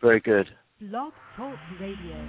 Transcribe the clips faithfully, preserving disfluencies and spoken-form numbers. Very good. Blog Talk Radio.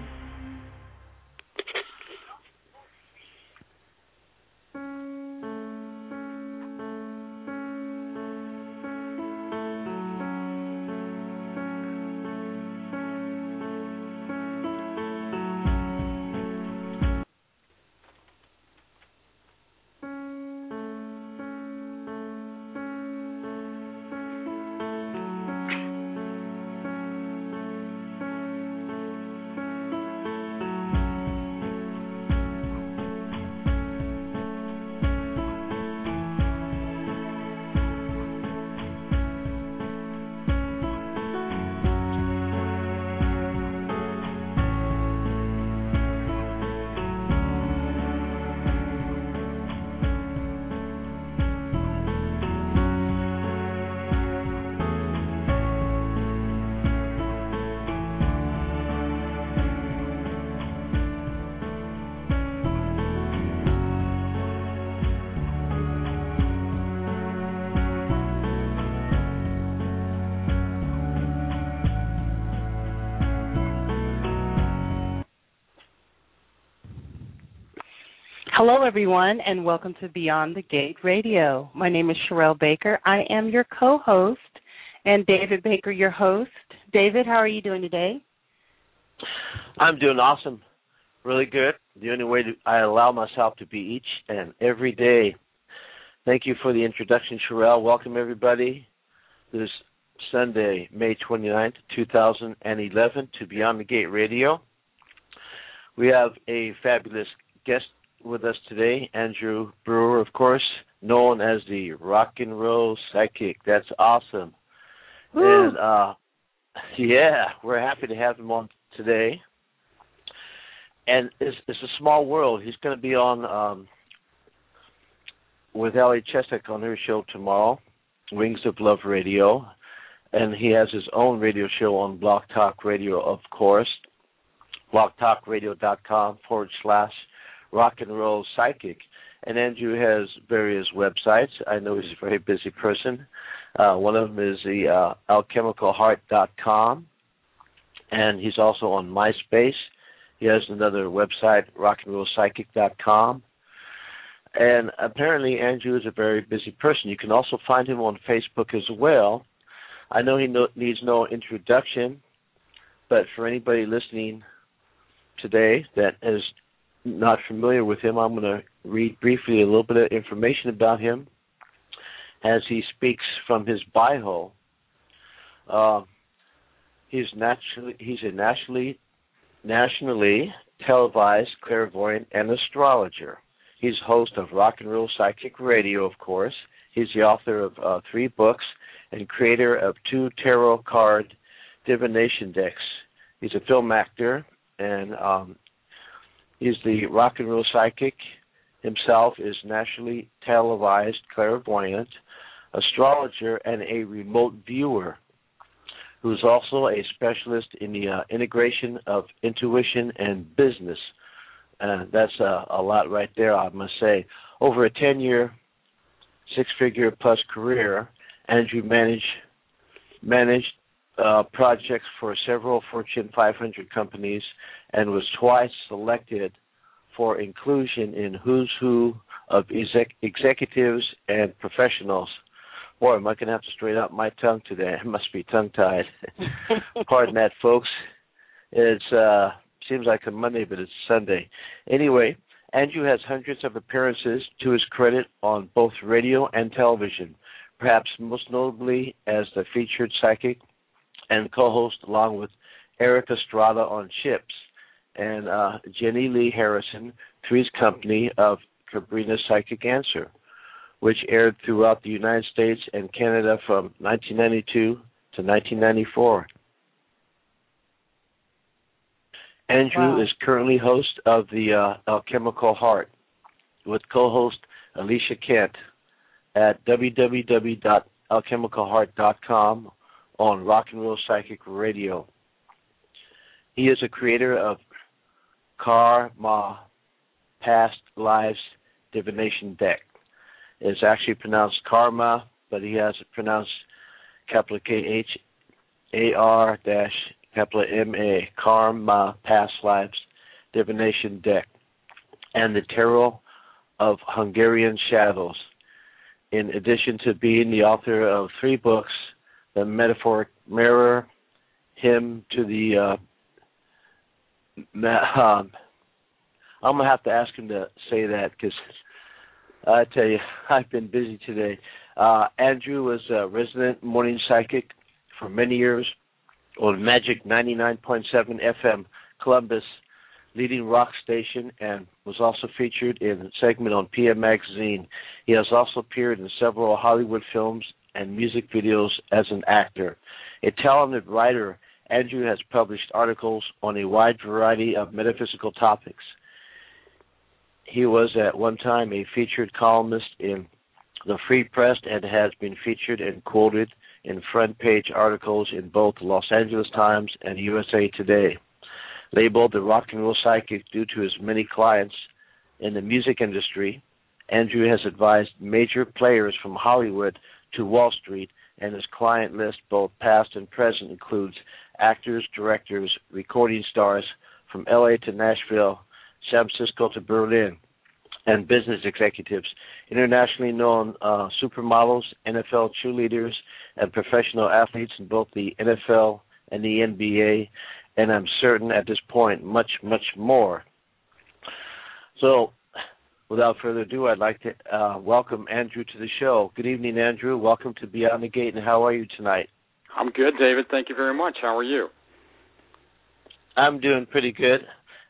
Hello, everyone, and welcome to Beyond the Gate Radio. My name is Sherelle Baker. I am your co-host, and David Baker, your host. David, how are you doing today? I'm doing awesome. Really good. The only way to, I allow myself to be each and every day. Thank you for the introduction, Sherelle. Welcome, everybody, this Sunday, May twenty-ninth, two thousand eleven, to Beyond the Gate Radio. We have a fabulous guest with us today, Andrew Brewer, of course, known as the Rock 'n Roll Psychic. That's awesome. Woo. And, uh, yeah, we're happy to have him on today. And it's, it's a small world. He's going to be on um, with Ellie Chesak on her show tomorrow, Wings of Love Radio. And he has his own radio show on Blog Talk Radio, of course, blog talk radio dot com forward slash Rock 'n Roll Psychic. And Andrew has various websites. I know he's a very busy person. Uh, one of them is the uh, alchemical heart dot com, and he's also on MySpace. He has another website, rock and roll psychic dot com. And apparently Andrew is a very busy person. You can also find him on Facebook as well. I know he no- needs no introduction, but for anybody listening today that is not familiar with him, I'm going to read briefly a little bit of information about him as he speaks from his bio. Uh, he's naturally he's a nationally nationally televised clairvoyant and astrologer. He's host of Rock 'n Roll Psychic Radio, of course. He's the author of uh, three books and creator of two tarot card divination decks. He's a film actor and um, He's the Rock 'n Roll Psychic. Himself is nationally televised clairvoyant, astrologer, and a remote viewer who's also a specialist in the uh, integration of intuition and business. Uh, that's uh, a lot right there, I must say. Over a ten-year, six-figure-plus career, Andrew managed, managed Uh, projects for several Fortune five hundred companies and was twice selected for inclusion in Who's Who of exec- Executives and Professionals. Boy, am I going to have to straighten out my tongue today. I must be tongue-tied. Pardon that, folks. It uh, seems like a Monday, but it's Sunday. Anyway, Andrew has hundreds of appearances to his credit on both radio and television, perhaps most notably as the featured psychic and co-host along with Erik Estrada on Chips and uh, Jenny Lee Harrison, Three's Company of Cabrina's Psychic Answer, which aired throughout the United States and Canada from nineteen ninety-two to nineteen ninety-four. Andrew wow. is currently host of the uh, Alchemical Heart with co-host Alicia Kent at w w w dot alchemical heart dot com on Rock 'n Roll Psychic Radio. He is a creator of Karma Past Lives Divination Deck. It's actually pronounced Karma, but he has it pronounced capital K H A R dash Hepla M A, Karma, Past Lives, Divination Deck, and the Tarot of Hungarian Shadows. In addition to being the author of three books, The Metaphoric Mirror, Hymn to the... Uh, ma- um, I'm going to have to ask him to say that because I tell you, I've been busy today. Uh, Andrew was a resident morning psychic for many years on Magic ninety-nine point seven F M Columbus, leading rock station, and was also featured in a segment on P M Magazine. He has also appeared in several Hollywood films and music videos as an actor. A talented writer, Andrew has published articles on a wide variety of metaphysical topics. He was at one time a featured columnist in the Free Press and has been featured and quoted in front-page articles in both the Los Angeles Times and U S A Today. Labeled the Rock 'n Roll Psychic due to his many clients in the music industry, Andrew has advised major players from Hollywood to Wall Street, and his client list, both past and present, includes actors, directors, recording stars from L A to Nashville, San Francisco to Berlin, and business executives, internationally known uh, supermodels, N F L cheerleaders, and professional athletes in both the N F L and the N B A, and I'm certain at this point much, much more. So without further ado, I'd like to uh, welcome Andrew to the show. Good evening, Andrew. Welcome to Beyond the Gate, and how are you tonight? I'm good, David. Thank you very much. How are you? I'm doing pretty good.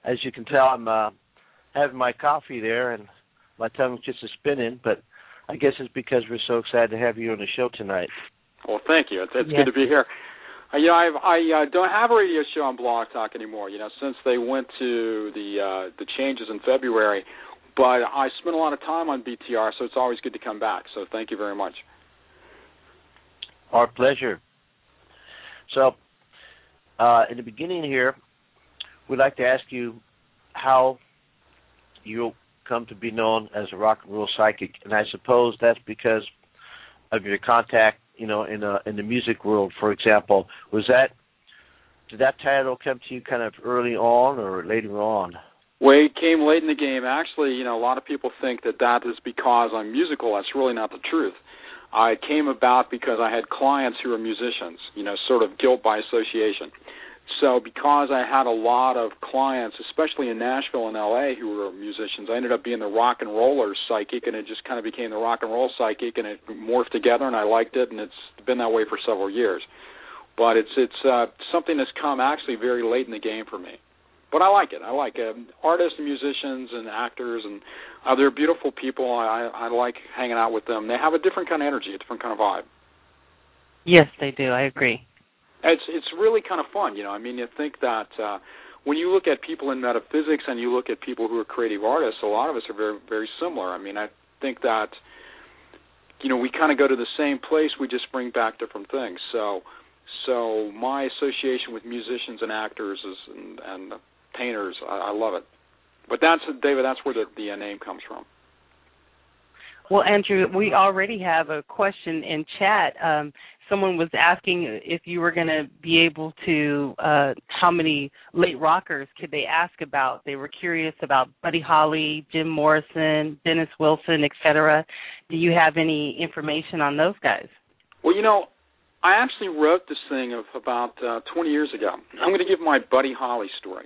As you can tell, I'm uh, having my coffee there, and my tongue's just a spinning, but I guess it's because we're so excited to have you on the show tonight. Well, thank you. It's, it's yeah. good to be here. Uh, you know, I've, I uh, don't have a radio show on Blog Talk anymore, you know, since they went to the uh, the changes in February, but I spent a lot of time on B T R, so it's always good to come back, so thank you very much. Our pleasure. So, uh, in the beginning here, we'd like to ask you how you come to be known as a Rock 'n Roll Psychic, and I suppose that's because of your contact, you know, in a, in the music world, for example. Was that did that title come to you kind of early on or later on? Well, it came late in the game. Actually, you know, a lot of people think that that is because I'm musical. That's really not the truth. I came about because I had clients who were musicians, you know, sort of guilt by association. So because I had a lot of clients, especially in Nashville and L A, who were musicians, I ended up being the Rock 'n Roller Psychic, and it just kind of became the Rock 'n Roll Psychic, and it morphed together, and I liked it, and it's been that way for several years. But it's it's uh, something that's come actually very late in the game for me. But I like it. I like uh, artists and musicians and actors, and uh, they're beautiful people. I, I like hanging out with them. They have a different kind of energy, a different kind of vibe. Yes, they do. I agree. It's it's really kind of fun, you know. I mean, you think that uh, when you look at people in metaphysics and you look at people who are creative artists, a lot of us are very, very similar. I mean, I think that, you know, we kind of go to the same place. We just bring back different things. So so my association with musicians and actors is, and, and painters, I, I love it. But that's, David, that's where the, the name comes from. Well, Andrew, we already have a question in chat. Um, someone was asking if you were going to be able to, uh, how many late rockers could they ask about? They were curious about Buddy Holly, Jim Morrison, Dennis Wilson, et cetera. Do you have any information on those guys? Well, you know, I actually wrote this thing of about uh, twenty years ago. I'm going to give my Buddy Holly story.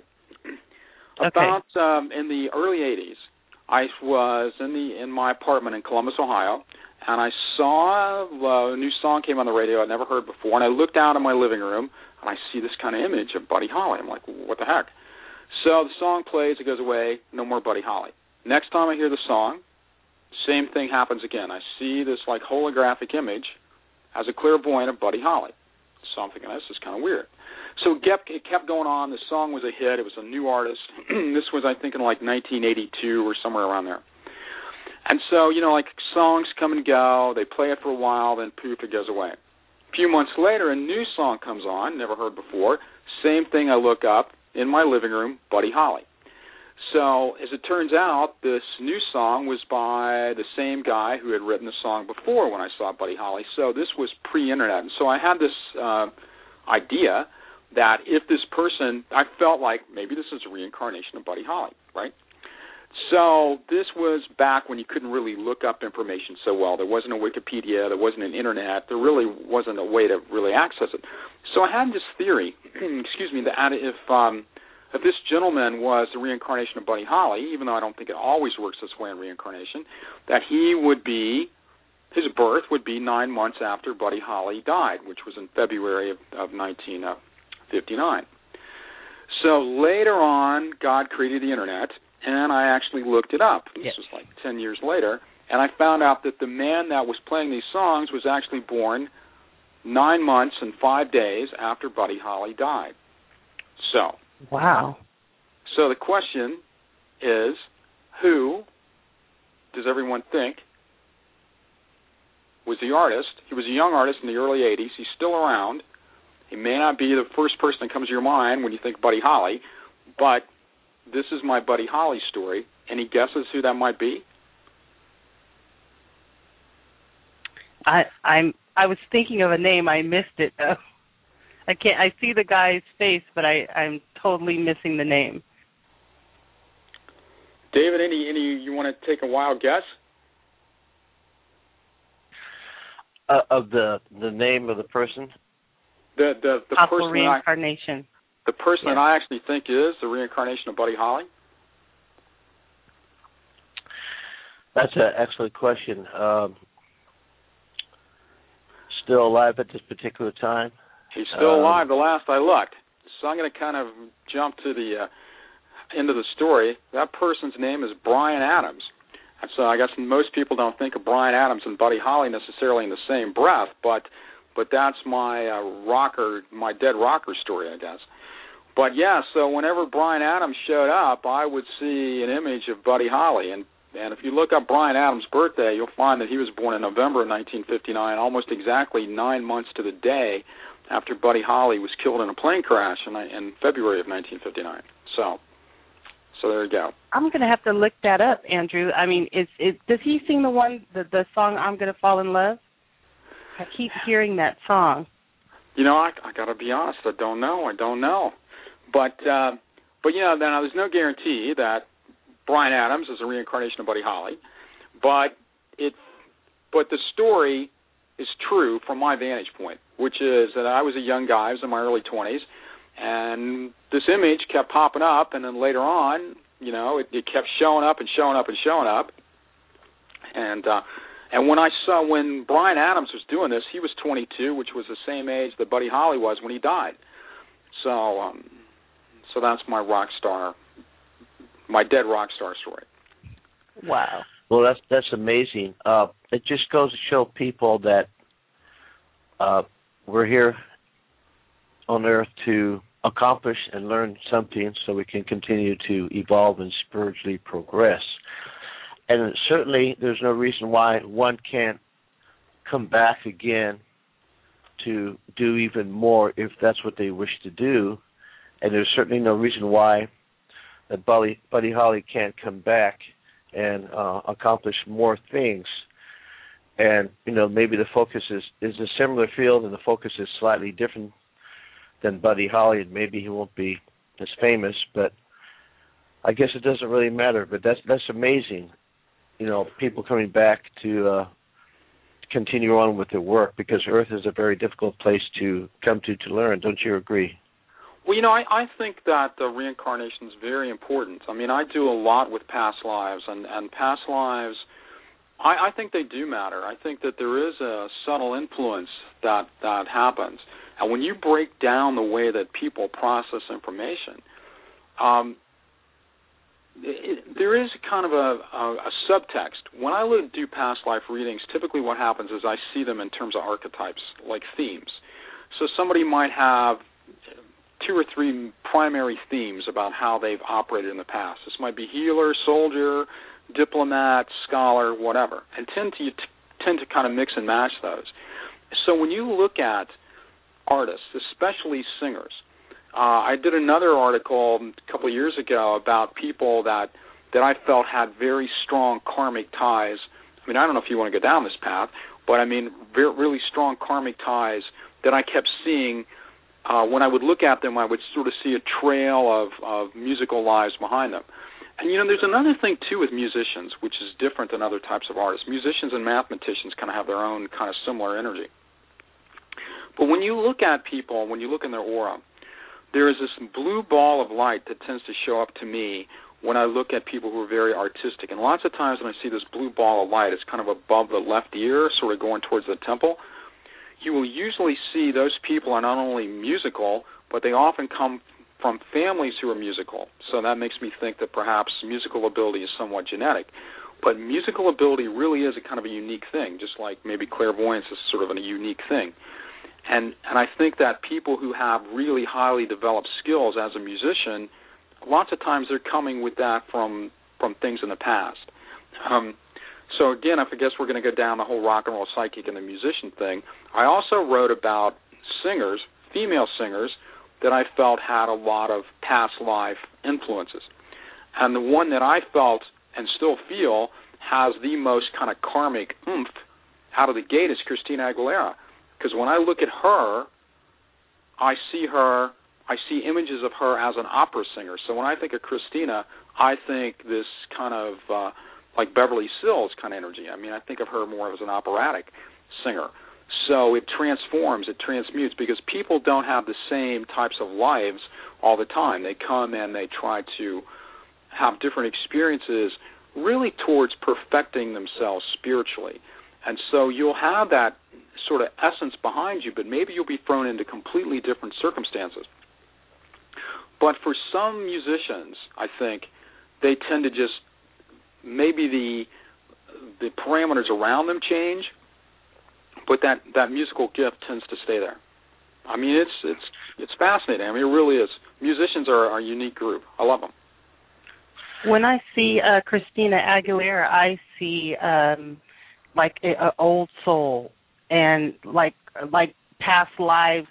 About okay. um, in the early eighties. I was in the in my apartment in Columbus, Ohio, and I saw a new song came on the radio I'd never heard before, and I looked out in my living room, and I see this kind of image of Buddy Holly. I'm like, what the heck? So the song plays, it goes away, no more Buddy Holly. Next time I hear the song, same thing happens again. I see this, like, holographic image as a clairvoyant of Buddy Holly. So I'm thinking, this is kind of weird. So it kept, it kept going on. The song was a hit. It was a new artist. This was, I think, in like nineteen eighty-two or somewhere around there. And so, you know, like songs come and go. They play it for a while, then poof, it goes away. A few months later, a new song comes on, never heard before. Same thing, I look up in my living room, Buddy Holly. So as it turns out, this new song was by the same guy who had written the song before when I saw Buddy Holly. So this was pre-internet. And so I had this uh, idea that if this person, I felt like maybe this is a reincarnation of Buddy Holly, right? So this was back when you couldn't really look up information so well. There wasn't a Wikipedia. There wasn't an internet. There really wasn't a way to really access it. So I had this theory, excuse me, that if um, if this gentleman was the reincarnation of Buddy Holly, even though I don't think it always works this way in reincarnation, that he would be, his birth would be nine months after Buddy Holly died, which was in February of, of nineteen fifty-nine. So later on, God created the internet. And I actually looked it up. This yes. was like ten years later. And I found out that the man that was playing these songs was actually born nine months and five days after Buddy Holly died. So. Wow. So the question is, who does everyone think was the artist? He was a young artist in the early eighties. He's still around. He may not be the first person that comes to your mind when you think Buddy Holly, but this is my Buddy Holly story. Any guesses who that might be? I I'm I was thinking of a name. I missed it though. I can't. I see the guy's face, but I I'm totally missing the name. David, any any you want to take a wild guess? Uh, of the the name of the person. The the the Apple person. Reincarnation. I, The person yeah. that I actually think is the reincarnation of Buddy Holly? That's an excellent question. Um, still alive at this particular time? He's still um, alive the last I looked. So I'm going to kind of jump to the uh, end of the story. That person's name is Bryan Adams. And so I guess most people don't think of Bryan Adams and Buddy Holly necessarily in the same breath, but but that's my uh, rocker, my dead rocker story, I guess. But, yeah, so whenever Bryan Adams showed up, I would see an image of Buddy Holly. And, and if you look up Bryan Adams' birthday, you'll find that he was born in November of nineteen fifty-nine, almost exactly nine months to the day after Buddy Holly was killed in a plane crash in, in February of nineteen fifty-nine. So so there you go. I'm going to have to look that up, Andrew. I mean, is, is does he sing the one, the, the song I'm Going to Fall in Love? I keep hearing that song. You know, I, I got to be honest. I don't know. I don't know. But, uh, but you know, now, there's no guarantee that Bryan Adams is a reincarnation of Buddy Holly. But it, but the story is true from my vantage point, which is that I was a young guy. I was in my early twenties. And this image kept popping up. And then later on, you know, it, it kept showing up and showing up and showing up. And uh, and when I saw, when Bryan Adams was doing this, he was twenty-two, which was the same age that Buddy Holly was when he died. So... Um, So that's my rock star, my dead rock star story. Wow. Well, that's that's amazing. Uh, it just goes to show people that uh, we're here on Earth to accomplish and learn something so we can continue to evolve and spiritually progress. And certainly there's no reason why one can't come back again to do even more if that's what they wish to do. And there's certainly no reason why that Buddy, Buddy Holly can't come back and uh, accomplish more things. And, you know, maybe the focus is, is a similar field and the focus is slightly different than Buddy Holly, and maybe he won't be as famous, but I guess it doesn't really matter. But that's that's amazing, you know, people coming back to uh, continue on with their work, because Earth is a very difficult place to come to to learn. Don't you agree? Well, you know, I, I think that the reincarnation is very important. I mean, I do a lot with past lives, and, and past lives, I, I think they do matter. I think that there is a subtle influence that, that happens. And when you break down the way that people process information, um, it, it, there is kind of a, a, a subtext. When I do past life readings, typically what happens is I see them in terms of archetypes, like themes. So somebody might have two or three primary themes about how they've operated in the past. This might be healer, soldier, diplomat, scholar, whatever, and tend to, you t- tend to kind of mix and match those. So when you look at artists, especially singers, uh, I did another article a couple of years ago about people that, that I felt had very strong karmic ties. I mean, I don't know if you want to go down this path, but I mean, very, really strong karmic ties that I kept seeing uh, when I would look at them, I would sort of see a trail of, of musical lives behind them. And, you know, there's another thing, too, with musicians, which is different than other types of artists. Musicians and mathematicians kind of have their own kind of similar energy. But when you look at people, when you look in their aura, there is this blue ball of light that tends to show up to me when I look at people who are very artistic. And lots of times when I see this blue ball of light, it's kind of above the left ear, sort of going towards the temple. You will usually see those people are not only musical, but they often come from families who are musical. So that makes me think that perhaps musical ability is somewhat genetic. But musical ability really is a kind of a unique thing, just like maybe clairvoyance is sort of a unique thing. And and I think that people who have really highly developed skills as a musician, lots of times they're coming with that from, from things in the past. Um, so, again, I guess we're going to go down the whole rock and roll psychic and the musician thing. I also wrote about singers, female singers, that I felt had a lot of past life influences. And the one that I felt and still feel has the most kind of karmic oomph out of the gate is Christina Aguilera. Because when I look at her, I see her, I see images of her as an opera singer. So when I think of Christina, I think this kind of uh, like Beverly Sills kind of energy. I mean, I think of her more as an operatic singer. So it transforms, it transmutes, because people don't have the same types of lives all the time. They come and they try to have different experiences really towards perfecting themselves spiritually. And so you'll have that sort of essence behind you, but maybe you'll be thrown into completely different circumstances. But for some musicians, I think, they tend to just, maybe the the parameters around them change, but that, that musical gift tends to stay there. I mean, it's it's it's fascinating. I mean, it really is. Musicians are, are a unique group. I love them. When I see uh, Christina Aguilera, I see um, like an old soul and like like past lives,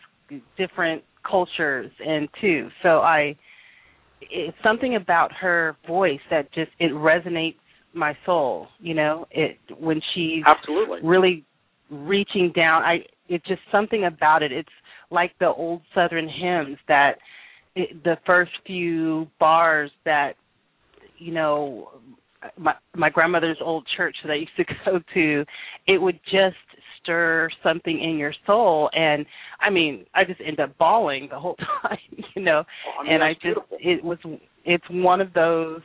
different cultures, and too. So I, it's something about her voice that just it resonates my soul. You know, it when she's absolutely really reaching down, I it's just something about it. It's like the old Southern hymns that it, the first few bars that, you know, my my grandmother's old church that I used to go to, it would just stir something in your soul, and I mean, I just end up bawling the whole time, you know. Oh, I mean, and I just beautiful. it was it's one of those.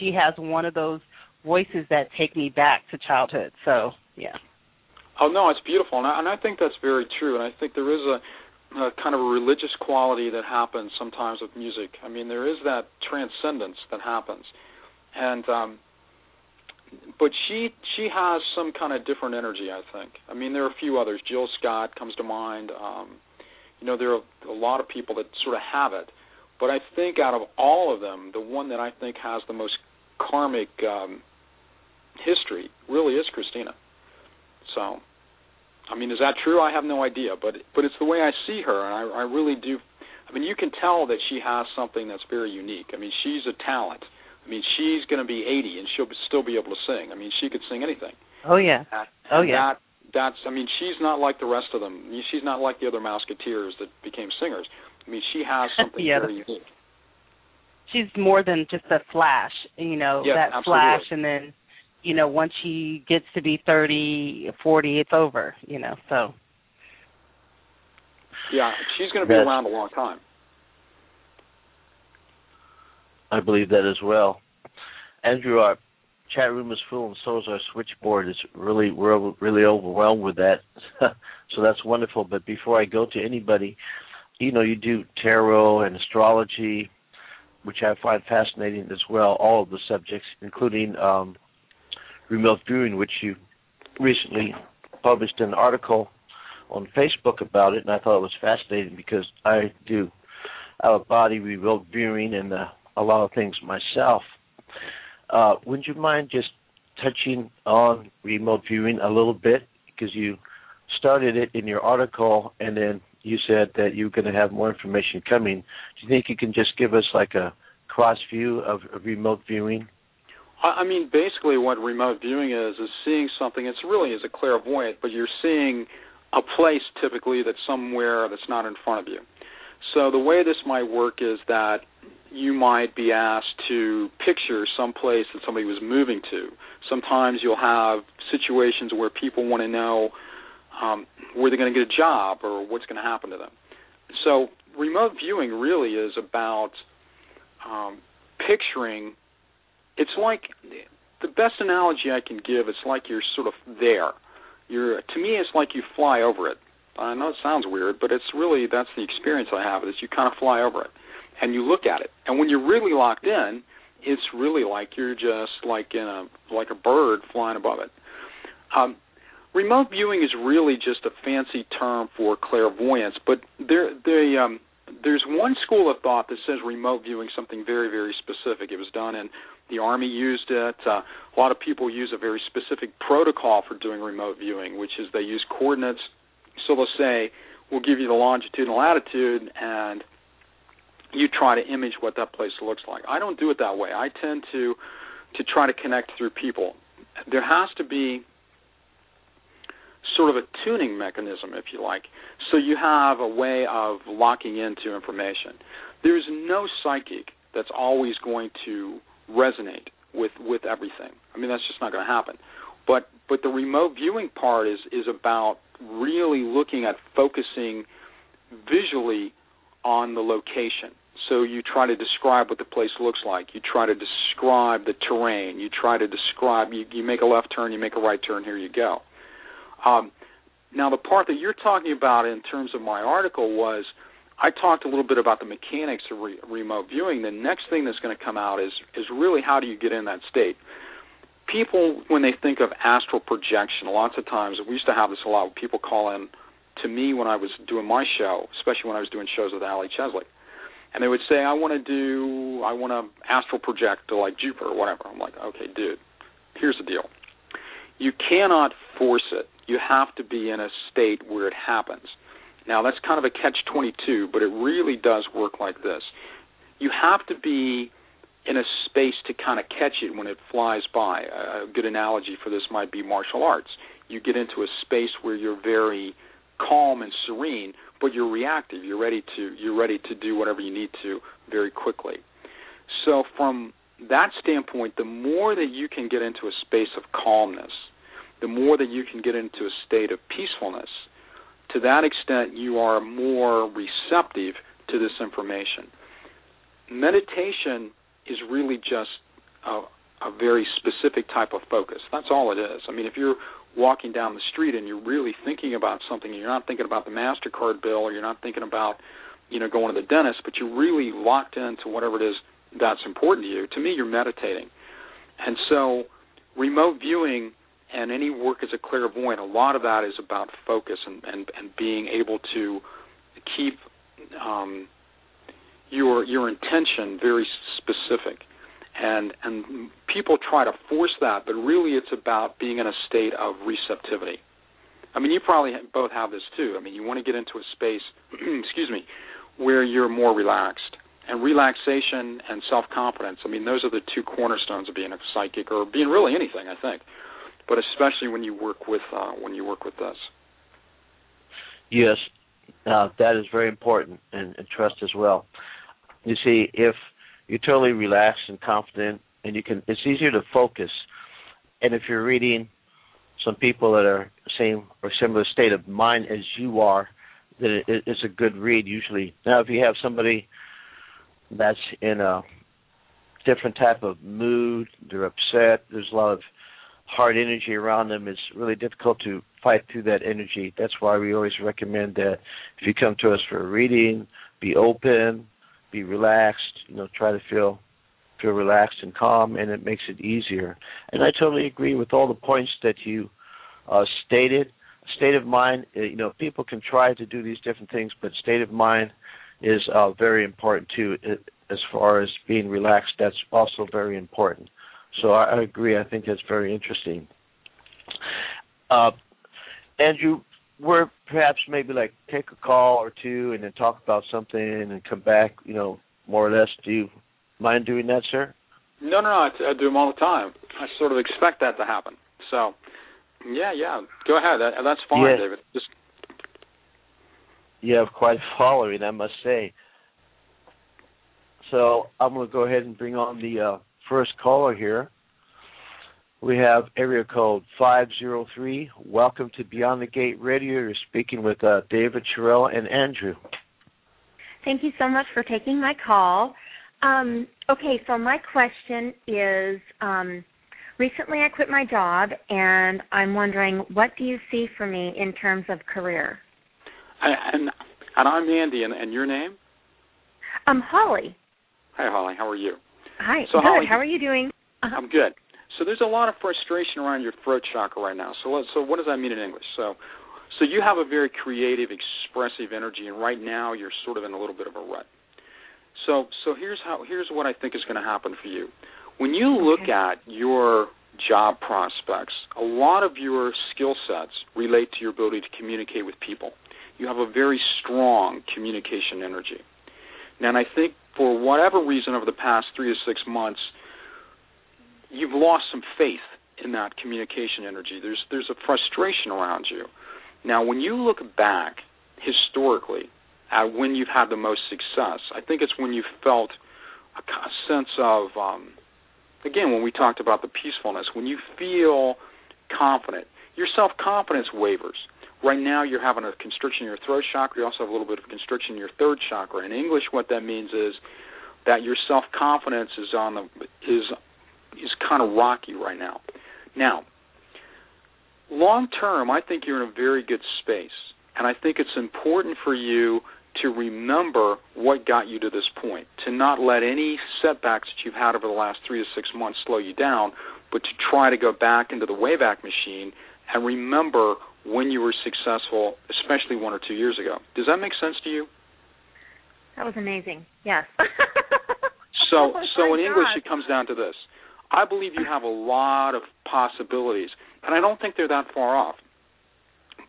She has one of those voices that take me back to childhood. So yeah. Oh no, it's beautiful, and I, and I think that's very true. And I think there is a, a kind of a religious quality that happens sometimes with music. I mean, there is that transcendence that happens, and um, but she she has some kind of different energy, I think. I mean, there are a few others. Jill Scott comes to mind. Um, you know, there are a lot of people that sort of have it, but I think out of all of them, the one that I think has the most karmic um, history really is Christina. So, I mean, is that true? I have no idea, but but it's the way I see her, and I, I really do. I mean, you can tell that she has something that's very unique. I mean, she's a talent. I mean, she's going to be eighty, and she'll still be able to sing. I mean, she could sing anything. Oh, yeah. That, oh, yeah. That, that's, I mean, she's not like the rest of them. She's not like the other Mouseketeers that became singers. I mean, she has something yeah, very unique. She's more than just a flash, you know, yeah, that absolutely. flash, and then, you know, once she gets to be thirty, forty, it's over, you know, so. Yeah, she's going to be around a long time. I believe that as well. Andrew, our chat room is full, and so is our switchboard. It's really, we're really overwhelmed with that, so that's wonderful. But before I go to anybody, you know, you do tarot and astrology, which I find fascinating as well, all of the subjects, including um, remote viewing, which you recently published an article on Facebook about it, and I thought it was fascinating because I do out-of-body remote viewing and uh, a lot of things myself. Uh, would you mind just touching on remote viewing a little bit? Because you started it in your article, and then you said that you were going to have more information coming. Do you think you can just give us like a cross view of, of remote viewing? I mean, basically what remote viewing is is seeing something. It's really is a clairvoyant, but you're seeing a place typically that's somewhere that's not in front of you. So the way this might work is that you might be asked to picture some place that somebody was moving to. Sometimes you'll have situations where people want to know um, where they're going to get a job or what's going to happen to them. So remote viewing really is about um, picturing. It's like the best analogy I can give. It's like you're sort of there. You're to me, it's like you fly over it. I know it sounds weird, but it's really that's the experience I have. Is you kind of fly over it, and you look at it. And when you're really locked in, it's really like you're just like in a like a bird flying above it. Um, remote viewing is really just a fancy term for clairvoyance, but there they, um, there's one school of thought that says remote viewing something very, very specific. It was done in the Army used it. Uh, a lot of people use a very specific protocol for doing remote viewing, which is they use coordinates. So they'll say, we'll give you the longitude and latitude, and you try to image what that place looks like. I don't do it that way. I tend to to try to connect through people. There has to be sort of a tuning mechanism, if you like, so you have a way of locking into information. There's no psychic that's always going to resonate with, with everything. I mean, that's just not going to happen. But but the remote viewing part is, is about really looking at focusing visually on the location. So you try to describe what the place looks like. You try to describe the terrain. You try to describe, you, you make a left turn, you make a right turn, here you go. Um, now the part that you're talking about in terms of my article was I talked a little bit about the mechanics of re- remote viewing. The next thing that's going to come out is is really how do you get in that state. People, when they think of astral projection, lots of times, we used to have this a lot, people call in to me when I was doing my show, especially when I was doing shows with Ellie Chesak, and they would say, I want to do, I want to astral project to like Jupiter or whatever. I'm like, okay, dude, here's the deal. You cannot force it. You have to be in a state where it happens. Now, that's kind of a catch twenty-two, but it really does work like this. You have to be in a space to kind of catch it when it flies by. A good analogy for this might be martial arts. You get into a space where you're very calm and serene, but you're reactive. You're ready to you're ready to do whatever you need to very quickly. So from that standpoint, the more that you can get into a space of calmness, the more that you can get into a state of peacefulness, to that extent you are more receptive to this information. Meditation is really just a, a very specific type of focus. That's all it is. I mean, if you're walking down the street and you're really thinking about something and you're not thinking about the MasterCard bill or you're not thinking about, you know, going to the dentist, but you're really locked into whatever it is that's important to you, to me you're meditating. And so remote viewing and any work as a clairvoyant, a lot of that is about focus and, and, and being able to keep um, your your intention very specific, and and people try to force that, but really it's about being in a state of receptivity. I mean, you probably both have this too. I mean, you want to get into a space, excuse me, where you're more relaxed, and relaxation and self-confidence. I mean, those are the two cornerstones of being a psychic or being really anything, I think, but especially when you work with uh, when you work with this. Yes, uh, that is very important, and, and trust as well. You see, if you're totally relaxed and confident, and you can, it's easier to focus. And if you're reading some people that are same or similar state of mind as you are, then it, it's a good read usually. Now, if you have somebody that's in a different type of mood, they're upset, there's a lot of hard energy around them, it's really difficult to fight through that energy. That's why we always recommend that if you come to us for a reading, be open, be relaxed, you know, try to feel feel relaxed and calm, and it makes it easier. And I totally agree with all the points that you uh, stated. State of mind, you know, people can try to do these different things, but state of mind is uh, very important too. As far as being relaxed, that's also very important. So I, I agree. I think that's very interesting. Uh, Andrew, we're perhaps maybe like take a call or two and then talk about something and come back, you know, more or less. Do you mind doing that, sir? No, no, no. I, I do them all the time. I sort of expect that to happen. So, yeah, yeah. Go ahead. That, that's fine, yeah. David. Just you have quite a following, I must say. So I'm going to go ahead and bring on the uh, first caller here. We have area code five zero three. Welcome to Beyond the Gate Radio. You're speaking with uh, David, Sherelle, and Andrew. Thank you so much for taking my call. Um, okay, so my question is, um, recently I quit my job, and I'm wondering, what do you see for me in terms of career? And, and I'm Andy, and, and your name? I'm Holly. Hi, Holly. How are you? Hi. So, good. Holly, how are you doing? Uh-huh. I'm good. So there's a lot of frustration around your throat chakra right now. So so what does that mean in English? So so you have a very creative, expressive energy, and right now you're sort of in a little bit of a rut. So so here's how here's what I think is going to happen for you. When you look okay. at your job prospects, a lot of your skill sets relate to your ability to communicate with people. You have a very strong communication energy. Now, and I think for whatever reason over the past three to six months, you've lost some faith in that communication energy. There's there's a frustration around you. Now, when you look back historically at when you've had the most success, I think it's when you felt a, a sense of, um, again, when we talked about the peacefulness, when you feel confident, your self-confidence wavers. Right now you're having a constriction in your throat chakra. You also have a little bit of constriction in your third chakra. In English, what that means is that your self-confidence is on the is is kind of rocky right now. Now, long term, I think you're in a very good space, and I think it's important for you to remember what got you to this point, to not let any setbacks that you've had over the last three to six months slow you down, but to try to go back into the Wayback Machine and remember when you were successful, especially one or two years ago. Does that make sense to you? That was amazing, yes. so, oh so in English, God. It comes down to this. I believe you have a lot of possibilities, and I don't think they're that far off.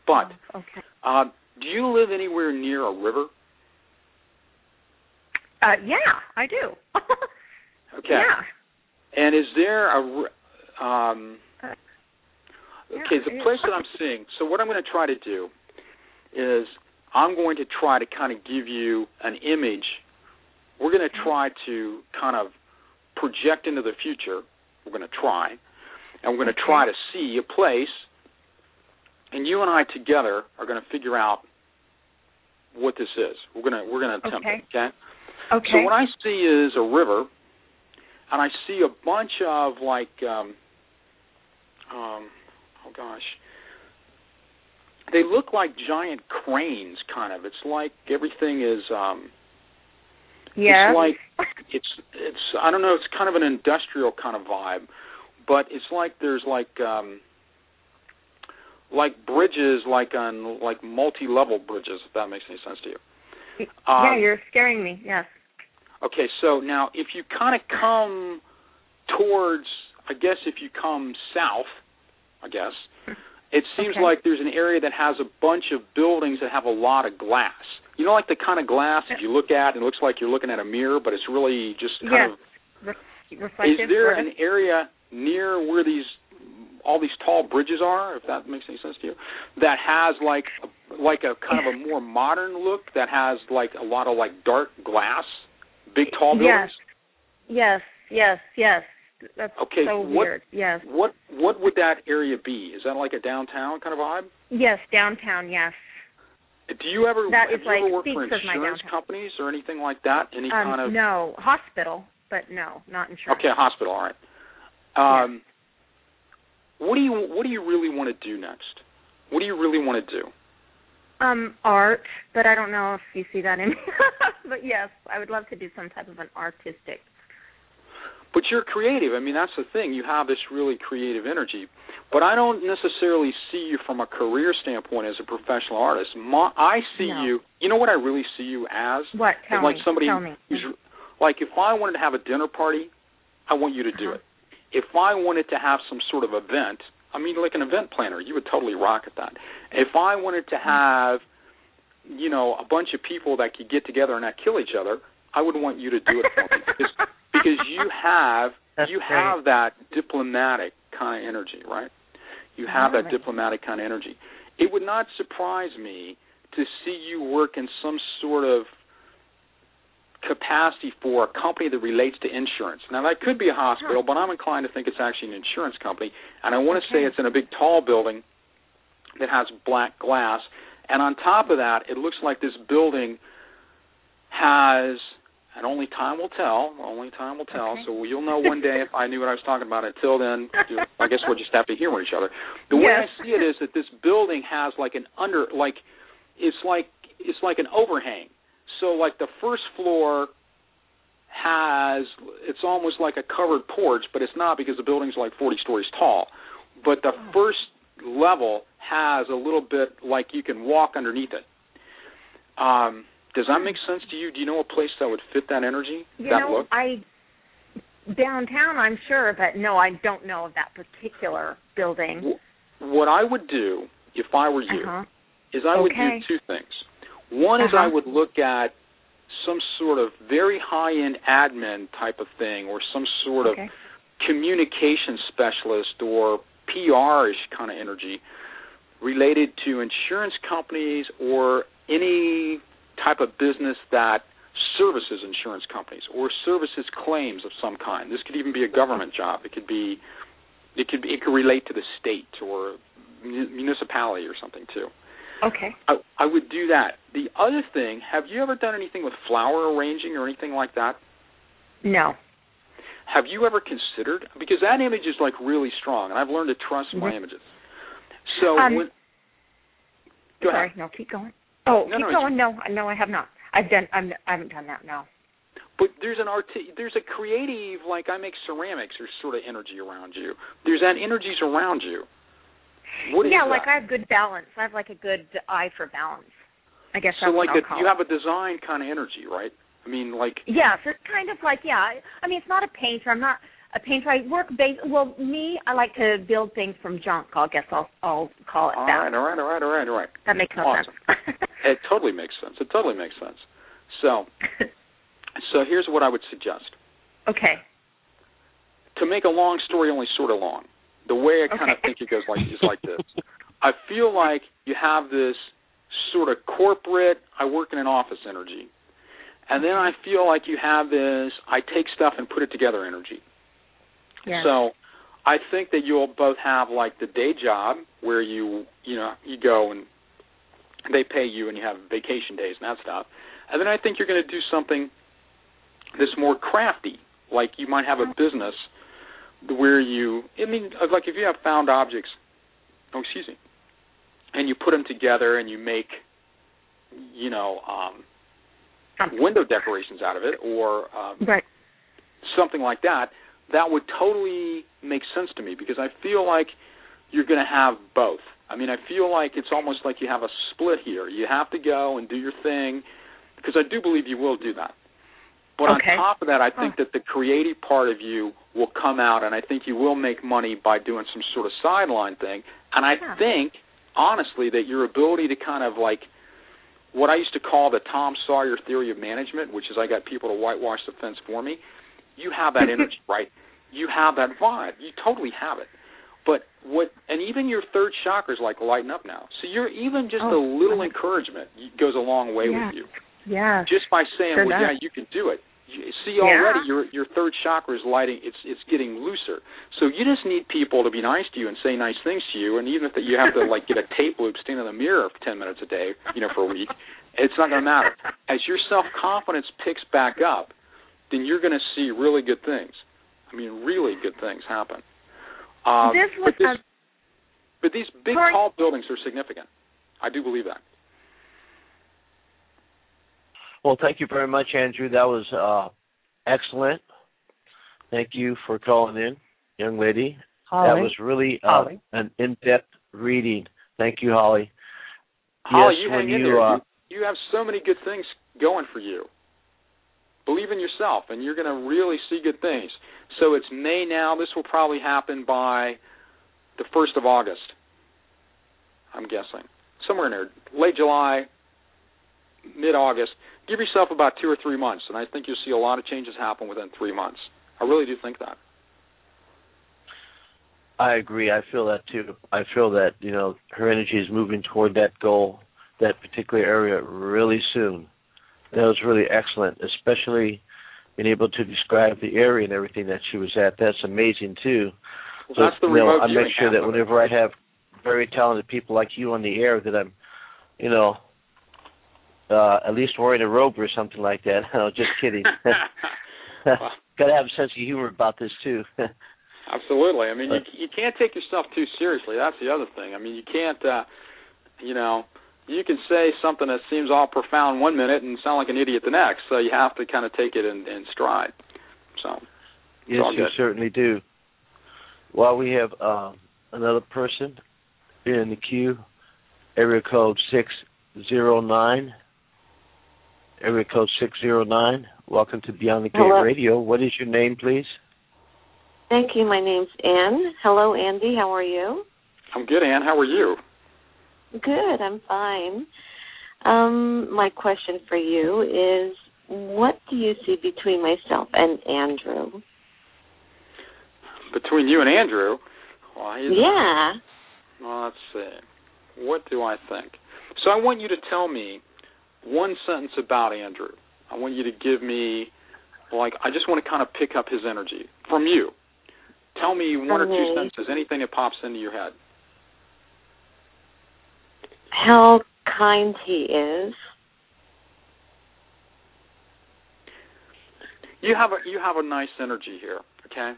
But oh, okay. uh, do you live anywhere near a river? Uh, yeah, I do. Okay. Yeah. And is there a um, – uh, yeah, okay, the place that I'm seeing – so what I'm going to try to do is I'm going to try to kind of give you an image. We're going to try to kind of project into the future. We're going to try, and we're going to try to see a place, and you and I together are going to figure out what this is. We're going to we're going to attempt okay. it. Okay. Okay. So what I see is a river, and I see a bunch of like, um, um, oh gosh, they look like giant cranes. Kind of. It's like everything is. Um, Yeah. It's like it's it's I don't know, it's kind of an industrial kind of vibe, but it's like there's like um, like bridges, like on like multi-level bridges, if that makes any sense to you. Um, yeah, you're scaring me. Yes. Okay, so now if you kind of come towards, I guess if you come south, I guess it seems okay. like there's an area that has a bunch of buildings that have a lot of glass. You know, like the kind of glass that you look at and it looks like you're looking at a mirror, but it's really just kind yes. of reflective. Is there an area near where these all these tall bridges are, if that makes any sense to you, that has like like a kind of a more modern look, that has like a lot of like dark glass, big tall buildings? Yes, yes, yes. yes. That's okay, so what, weird. Yes. What what would that area be? Is that like a downtown kind of vibe? Yes, downtown. Yes. Do you ever, that have you like ever worked for insurance companies or anything like that? Any um, kind of no hospital, but no, not insurance. Okay, hospital. All right. Um, yeah. What do you What do you really want to do next? What do you really want to do? Um, art, but I don't know if you see that in. But yes, I would love to do some type of an artistic. But you're creative. I mean, that's the thing. You have this really creative energy. But I don't necessarily see you from a career standpoint as a professional artist. My, I see no. you. You know what I really see you as? What? Tell like me. Somebody Tell me. Who's, like if I wanted to have a dinner party, I want you to do uh-huh. it. If I wanted to have some sort of event, I mean, like an event planner, you would totally rock at that. If I wanted to have, you know, a bunch of people that could get together and not kill each other, I would want you to do it for me. Because, because you have That's you great. have that diplomatic kind of energy, right? You have that diplomatic kind of energy. It would not surprise me to see you work in some sort of capacity for a company that relates to insurance. Now, that could be a hospital, but I'm inclined to think it's actually an insurance company. And I want to okay. say it's in a big, tall building that has black glass. And on top of that, it looks like this building has, and only time will tell, only time will tell, okay. so you'll know one day if I knew what I was talking about. Until then, I guess we'll just have to hear from each other. The yes. way I see it is that this building has like an under, like, it's like it's like an overhang. So, like, the first floor has, it's almost like a covered porch, but it's not because the building's like forty stories tall. But the oh. first level has a little bit like you can walk underneath it. Um, does that make sense to you? Do you know a place that would fit that energy, you that know, look? I, downtown, I'm sure, but no, I don't know of that particular building. What I would do, if I were you, uh-huh. is I okay. would do two things. One uh-huh. is I would look at some sort of very high-end admin type of thing or some sort okay. of communication specialist or P R-ish kind of energy related to insurance companies or any type of business that services insurance companies or services claims of some kind. This could even be a government job. It could be, it could be, it could relate to the state or municipality or something too. Okay. I, I would do that. The other thing, have you ever done anything with flower arranging or anything like that? No. Have you ever considered? Because that image is like really strong, and I've learned to trust my mm-hmm. images. So, um, when, go sorry, ahead. No, keep going. Oh, no, keep no, going. No, no, I have not. I've done. I'm, I haven't done that. No. But there's an art. There's a creative, like I make ceramics, or sort of energy around you. There's that energy's around you. What yeah, is like that? I have good balance. I have like a good eye for balance. I guess so. That's like what I'll a, call you it. Have a design kind of energy, right? I mean, like yeah, so it's kind of like yeah. I mean, it's not a painter. I'm not a painter. I work based. Well, me, I like to build things from junk. I guess I'll I'll call it all that. All right, all right, all right, all right, all right. That makes no awesome. sense. It totally makes sense. It totally makes sense. So, so here's what I would suggest. Okay. To make a long story only sort of long, the way I kind okay. of think it goes like is like this. I feel like you have this sort of corporate, I work in an office energy. And then I feel like you have this, I take stuff and put it together energy. Yeah. So I think that you'll both have like the day job where you, you know, you go and they pay you and you have vacation days and that stuff. And then I think you're going to do something that's more crafty. Like you might have a business where you, I mean, like if you have found objects, oh, excuse me, and you put them together and you make, you know, um, window decorations out of it or um, right. something like that, that would totally make sense to me because I feel like you're going to have both. I mean, I feel like it's almost like you have a split here. You have to go and do your thing because I do believe you will do that. But okay. on top of that, I think oh. that the creative part of you will come out, and I think you will make money by doing some sort of sideline thing. And I yeah. think, honestly, that your ability to kind of like what I used to call the Tom Sawyer theory of management, which is I got people to whitewash the fence for me, you have that energy, right? You have that vibe. You totally have it. But what, and even your third chakra is like lighting up now. So you're even just oh, a little encouragement goes a long way yeah. with you. Yeah. Just by saying, sure well, does. yeah, you can do it. You see, already yeah. your your third chakra is lighting. It's it's getting looser. So you just need people to be nice to you and say nice things to you. And even if you have to like get a tape loop, stand in the mirror for ten minutes a day, you know, for a week, it's not going to matter. As your self confidence picks back up, then you're going to see really good things. I mean, really good things happen. Um, this was but, this, a... but these big Sorry. tall buildings are significant. I do believe that. Well, thank you very much, Andrew. That was uh, excellent. Thank you for calling in, young lady. Holly. That was really uh, an in-depth reading. Thank you, Holly. Holly, yes, you hang in there. Uh, you, you have so many good things going for you. Believe in yourself, and you're going to really see good things. So it's May now. This will probably happen by the first of August, I'm guessing. Somewhere in there, late July, mid-August. Give yourself about two or three months, and I think you'll see a lot of changes happen within three months. I really do think that. I agree. I feel that, too. I feel that, you know, her energy is moving toward that goal that particular area really soon. That was really excellent, especially being able to describe the area and everything that she was at. That's amazing, too. So that's the you know, I make sure that whenever I have very talented people like you on the air that I'm, you know, uh, at least wearing a robe or something like that. No, just kidding. Got to have a sense of humor about this, too. Absolutely. I mean, you, you can't take yourself too seriously. That's the other thing. I mean, you can't, uh, you know, you can say something that seems all profound one minute and sound like an idiot the next. So you have to kind of take it in, in stride. So yes, you certainly do. Well, we have uh, another person in the queue, area code six zero nine. Area code six zero nine. Welcome to Beyond the Gate Hello. Radio. What is your name, please? Thank you. My name's Ann. Hello, Andy. How are you? I'm good, Ann. How are you? Good. I'm fine. Um, my question for you is, what do you see between myself and Andrew? Between you and Andrew? Well, yeah. Well, let's see. What do I think? So I want you to tell me one sentence about Andrew. I want you to give me, like, I just want to kind of pick up his energy from you. Tell me one from or two me. sentences, anything that pops into your head. How kind he is. You have a, you have a nice energy here, okay?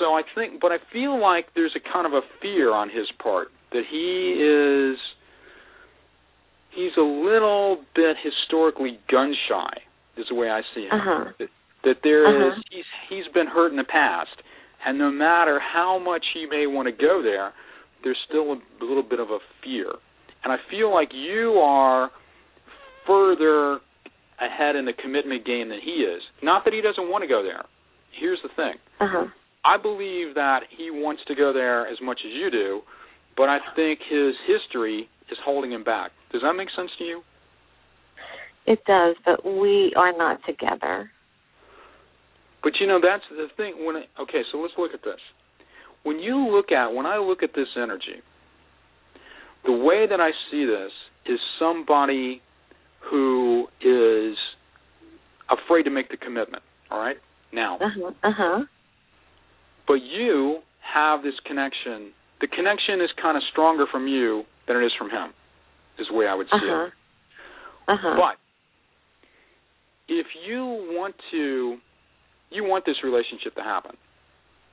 So I think, but I feel like there's a kind of a fear on his part that he is, he's a little bit historically gun shy, is the way I see him. Uh-huh. That, that there uh-huh. is, he's, he's been hurt in the past, and no matter how much he may want to go there, there's still a little bit of a fear. And I feel like you are further ahead in the commitment game than he is. Not that he doesn't want to go there. Here's the thing. Uh-huh. I believe that he wants to go there as much as you do, but I think his history is holding him back. Does that make sense to you? It does, but we are not together. But, you know, that's the thing. When I, okay, so let's look at this. When you look at, when I look at this energy, the way that I see this is somebody who is afraid to make the commitment, all right? Now, uh-huh. uh-huh. But you have this connection. The connection is kind of stronger from you than it is from him, is the way I would see uh-huh. it. Uh-huh. But if you want to, you want this relationship to happen.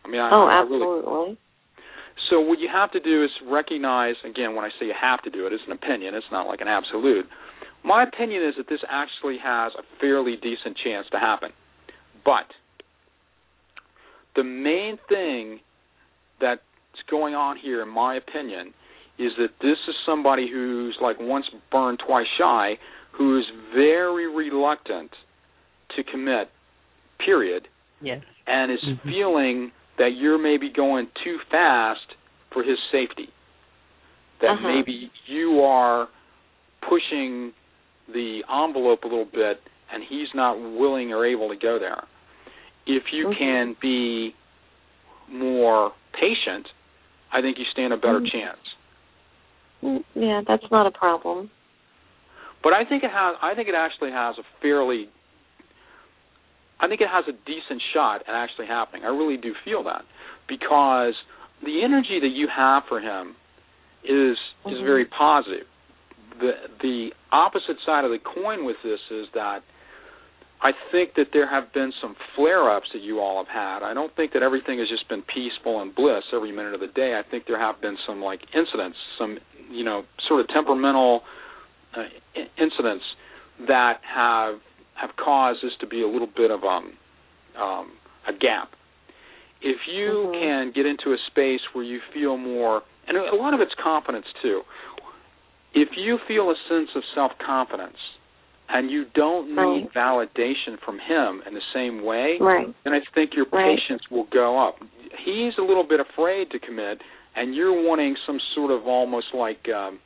I mean, I, oh, I, I absolutely. Really, so what you have to do is recognize, again, when I say you have to do it, it's an opinion. It's not like an absolute. My opinion is that this actually has a fairly decent chance to happen. But the main thing that's going on here, in my opinion, is that this is somebody who's like once burned, twice shy, who is very reluctant to commit, period. Yes. And is mm-hmm. feeling that you're maybe going too fast for his safety, that uh-huh. maybe you are pushing the envelope a little bit and he's not willing or able to go there. If you okay. can be more patient, I think you stand a better mm. chance. Yeah, that's not a problem. But I think it has. I think it actually has a fairly. I think it has a decent shot at actually happening. I really do feel that, because the energy that you have for him is mm-hmm. is very positive. The the opposite side of the coin with this is that I think that there have been some flare-ups that you all have had. I don't think that everything has just been peaceful and bliss every minute of the day. I think there have been some, like, incidents, some, you know, sort of temperamental uh, incidents that have have caused this to be a little bit of um, um, a gap. If you mm-hmm. can get into a space where you feel more, and a lot of it's confidence, too. If you feel a sense of self-confidence, and you don't need right. validation from him in the same way, right. then I think your right. patience will go up. He's a little bit afraid to commit, and you're wanting some sort of almost like, um,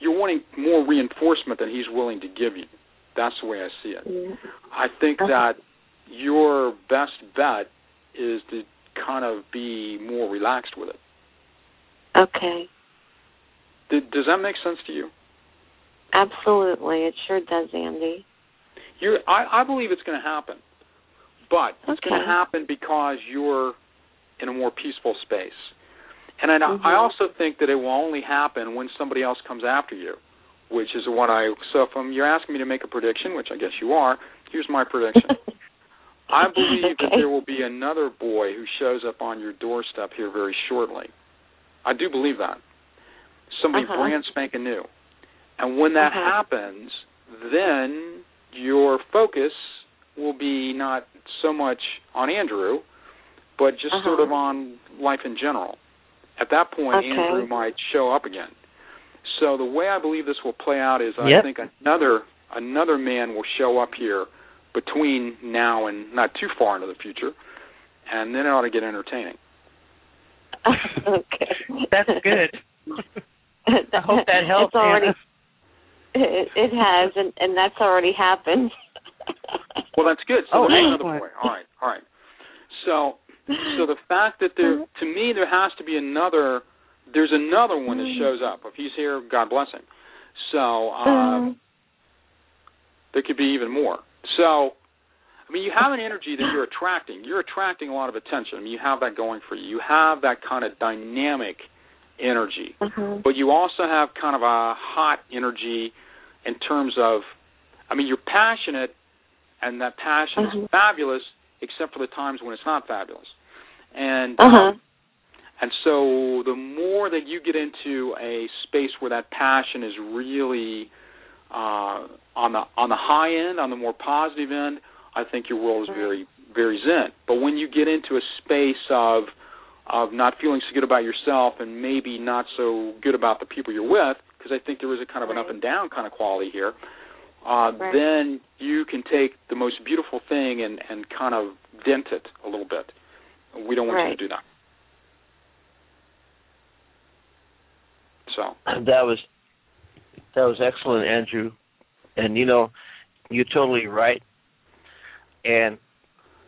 you're wanting more reinforcement than he's willing to give you. That's the way I see it. Yeah. I think okay. that your best bet is to kind of be more relaxed with it. Okay. Does that make sense to you? Absolutely. It sure does, Andy. You're, I, I believe it's going to happen. But okay. It's going to happen because you're in a more peaceful space. And I, mm-hmm. I also think that it will only happen when somebody else comes after you, which is what I... So if um, you're asking me to make a prediction, which I guess you are, here's my prediction. I believe okay. that there will be another boy who shows up on your doorstep here very shortly. I do believe that. Somebody uh-huh. brand spanking new. And when that uh-huh. happens, then your focus will be not so much on Andrew, but just uh-huh. sort of on life in general. At that point, okay. Andrew might show up again. So the way I believe this will play out is yep. I think another another man will show up here between now and not too far into the future, and then it ought to get entertaining. Okay. That's good. I hope that helps. It's already, it, it has, and, and that's already happened. Well, that's good. So oh, another point. All right, all right. So, so the fact that there, to me, there has to be another. There's another one that shows up. If he's here, God bless him. So um, there could be even more. So, I mean, you have an energy that you're attracting. You're attracting a lot of attention. I mean, you have that going for you. You have that kind of dynamic energy. Mm-hmm. But you also have kind of a hot energy in terms of, I mean, you're passionate, and that passion mm-hmm. is fabulous, except for the times when it's not fabulous. And uh-huh. um, and so the more that you get into a space where that passion is really uh, on the on the high end, on the more positive end, I think your world is very, very zen. But when you get into a space of of not feeling so good about yourself and maybe not so good about the people you're with, because I think there is a kind of an right. up and down kind of quality here, uh, right. then you can take the most beautiful thing and, and kind of dent it a little bit. We don't want right. you to do that. So that was that was excellent, Andrew. And, you know, you're totally right. And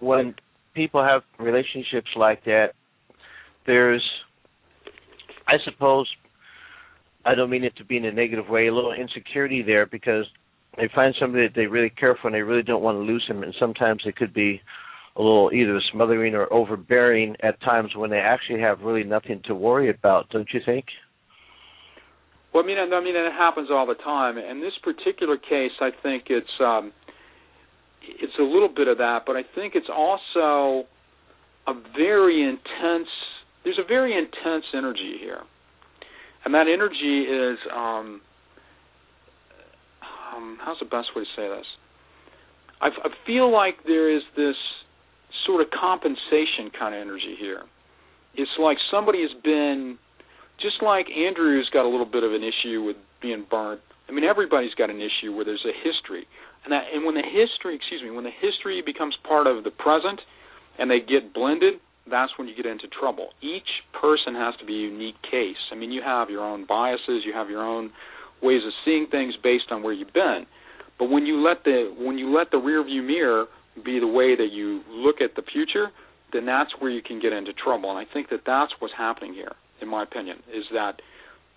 when people have relationships like that, there's, I suppose, I don't mean it to be in a negative way, a little insecurity there because they find somebody that they really care for and they really don't want to lose him. And sometimes it could be a little either smothering or overbearing at times when they actually have really nothing to worry about, don't you think? Well, I mean, I mean, it happens all the time. In this particular case, I think it's um, it's a little bit of that, but I think it's also a very intense There's a very intense energy here, and that energy is, um, um, how's the best way to say this? I, I feel like there is this sort of compensation kind of energy here. It's like somebody has been, just like Andrew's got a little bit of an issue with being burnt. I mean, everybody's got an issue where there's a history, and that, and when the history, excuse me, when the history becomes part of the present, and they get blended, that's when you get into trouble. Each person has to be a unique case. I mean, you have your own biases, you have your own ways of seeing things based on where you've been. But when you let the when you let the rearview mirror be the way that you look at the future, then that's where you can get into trouble. And I think that that's what's happening here, in my opinion, is that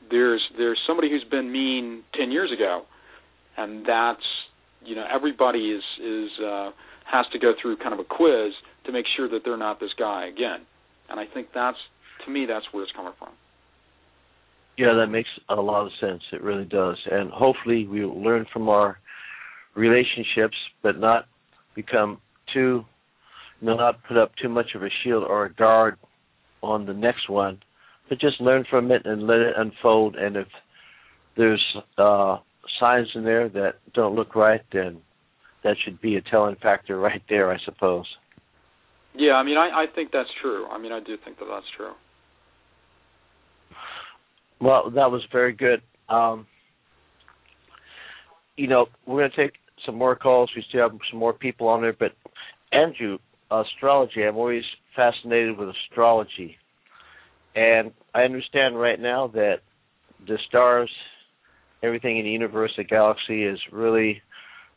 there's there's somebody who's been mean ten years ago, and that's, you know, everybody is is uh, has to go through kind of a quiz to make sure that they're not this guy again. And I think that's, to me, that's where it's coming from. Yeah, that makes a lot of sense. It really does. And hopefully we will learn from our relationships, but not become too, you know, not put up too much of a shield or a guard on the next one, but just learn from it and let it unfold. And if there's uh, signs in there that don't look right, then that should be a telling factor right there, I suppose. Yeah, I mean, I, I think that's true. I mean, I do think that that's true. Well, that was very good. Um, you know, we're going to take some more calls. We still have some more people on there. But, Andrew, astrology, I'm always fascinated with astrology. And I understand right now that the stars, everything in the universe, the galaxy, is really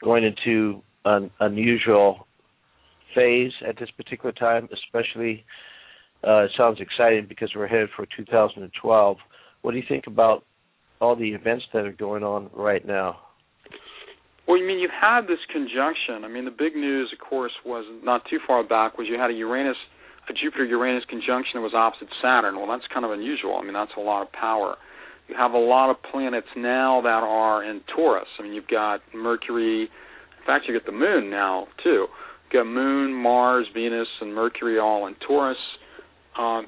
going into an unusual phase at this particular time, especially uh, it sounds exciting because we're headed for two thousand twelve. What do you think about all the events that are going on right now? Well, you mean you had this conjunction. I mean, the big news, of course, was not too far back was you had a Uranus, a Jupiter-Uranus conjunction that was opposite Saturn. Well, that's kind of unusual. I mean, that's a lot of power. You have a lot of planets now that are in Taurus. I mean, you've got Mercury. In fact, you get the Moon now, too. You've got Moon, Mars, Venus, and Mercury all in Taurus. Um,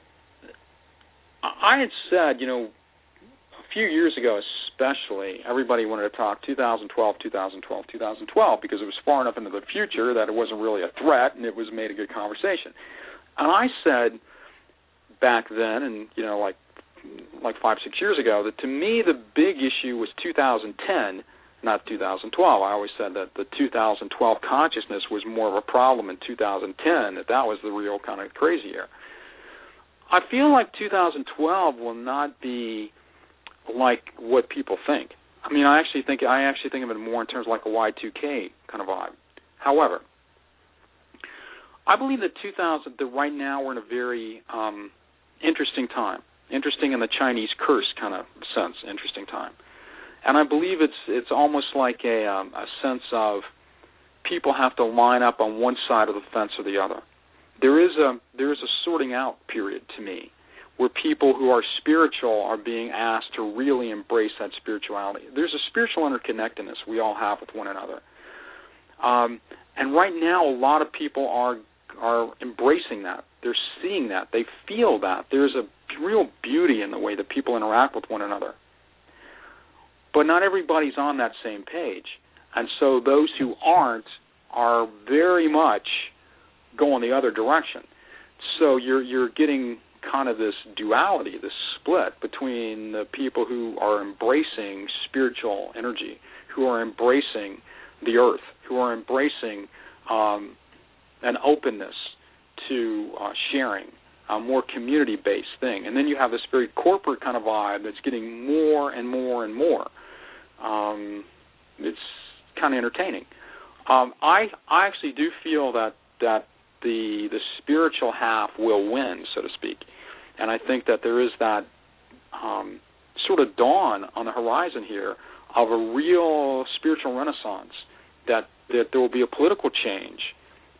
I had said, you know, a few years ago especially, everybody wanted to talk twenty twelve, twenty twelve, twenty twelve, because it was far enough into the future that it wasn't really a threat and it was made a good conversation. And I said back then, and, you know, like, like five, six years ago, that to me the big issue was two thousand ten, not two thousand twelve. I always said that the two thousand twelve consciousness was more of a problem in two thousand ten, that that was the real kind of crazy year. I feel like two thousand twelve will not be like what people think. I mean, I actually think I actually think of it more in terms of like a Y two K kind of vibe. However, I believe that two thousand, that right now we're in a very um, interesting time. Interesting in the Chinese curse kind of sense, interesting time. And I believe it's it's almost like a, um, a sense of people have to line up on one side of the fence or the other. There is a there is a sorting out period to me where people who are spiritual are being asked to really embrace that spirituality. There's a spiritual interconnectedness we all have with one another. Um, and right now a lot of people are are embracing that. They're seeing that. They feel that. There's a real beauty in the way that people interact with one another. But not everybody's on that same page. And so those who aren't are very much going the other direction. So you're you're getting kind of this duality, this split between the people who are embracing spiritual energy, who are embracing the earth, who are embracing um, an openness to uh, sharing, a more community-based thing. And then you have this very corporate kind of vibe that's getting more and more and more. Um, it's kind of entertaining. Um, I I actually do feel that that the the spiritual half will win, so to speak. And I think that there is that um, sort of dawn on the horizon here of a real spiritual renaissance, that, that there will be a political change,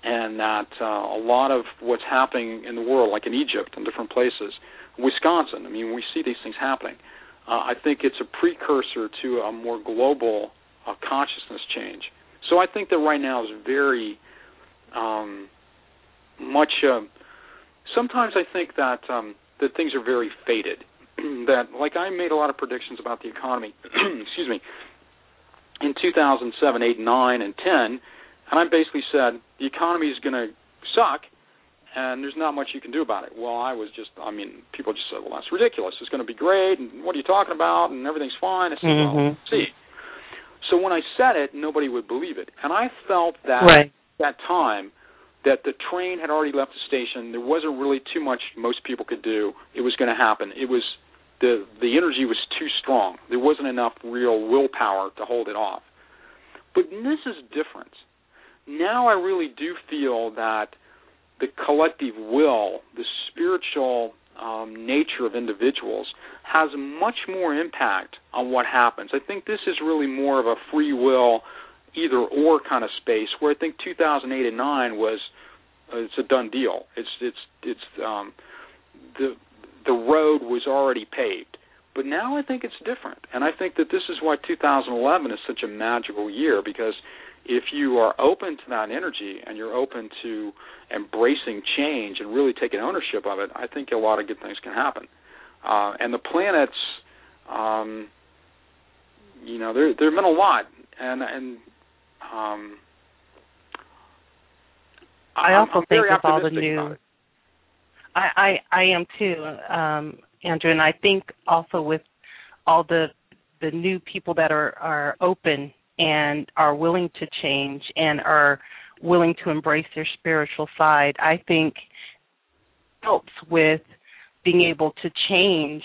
and that uh, a lot of what's happening in the world, like in Egypt and different places, Wisconsin, I mean, we see these things happening. Uh, I think it's a precursor to a more global uh, consciousness change. So I think that right now is very um, much... Uh, sometimes I think that um, that things are very faded, that, like, I made a lot of predictions about the economy, excuse me, in two thousand seven, eight, nine, and ten, and I basically said, the economy is going to suck, and there's not much you can do about it. Well, I was just, I mean, people just said, well, that's ridiculous. It's going to be great, and what are you talking about, and everything's fine. I said, mm-hmm. well, see. So when I said it, nobody would believe it. And I felt that right. at that time that the train had already left the station. There wasn't really too much most people could do. It was going to happen. It was the the energy was too strong. There wasn't enough real willpower to hold it off. But this is different. Now I really do feel that the collective will, the spiritual um, nature of individuals has much more impact on what happens. I think this is really more of a free will, either or kind of space, where I think two thousand eight and nine was uh, it's a done deal. It's it's it's um, the the road was already paved. But now I think it's different, and I think that this is why two thousand eleven is such a magical year, because if you are open to that energy and you're open to embracing change and really taking ownership of it, I think a lot of good things can happen. Uh, and the planets, um, you know, there there've been a lot, and and um, I also I'm think with all the news, I, I I am too, um, Andrew, and I think also with all the the new people that are are open and are willing to change and are willing to embrace their spiritual side, I think helps with being able to change,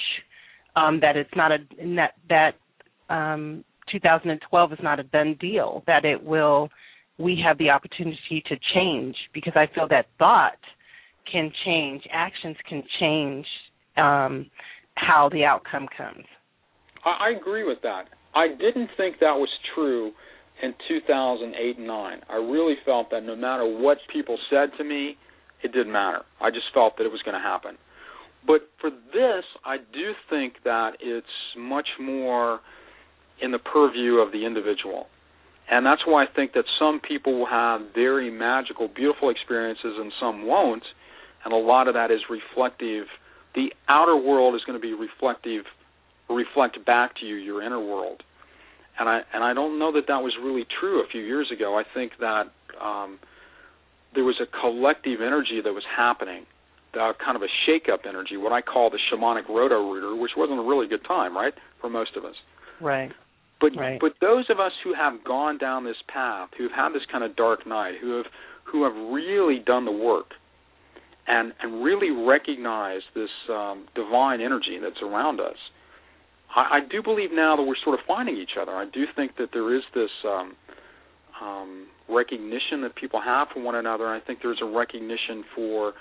um, that it's not a that, that um, two thousand twelve is not a done deal, that it will, we have the opportunity to change, because I feel that thought can change, actions can change um, how the outcome comes. I agree with that. I didn't think that was true in two thousand eight and nine. I really felt that no matter what people said to me, it didn't matter. I just felt that it was going to happen. But for this, I do think that it's much more in the purview of the individual. And that's why I think that some people will have very magical, beautiful experiences and some won't. And a lot of that is reflective. The outer world is going to be reflective, reflect back to you, your inner world. And I and I don't know that that was really true a few years ago. I think that um, there was a collective energy that was happening, the kind of a shake-up energy, what I call the shamanic roto-rooter, which wasn't a really good time, right, for most of us. Right. But right. but those of us who have gone down this path, who have had this kind of dark night, who have who have really done the work, and and really recognized this um, divine energy that's around us, I, I do believe now that we're sort of finding each other. I do think that there is this um, um, recognition that people have for one another. And I think there's a recognition for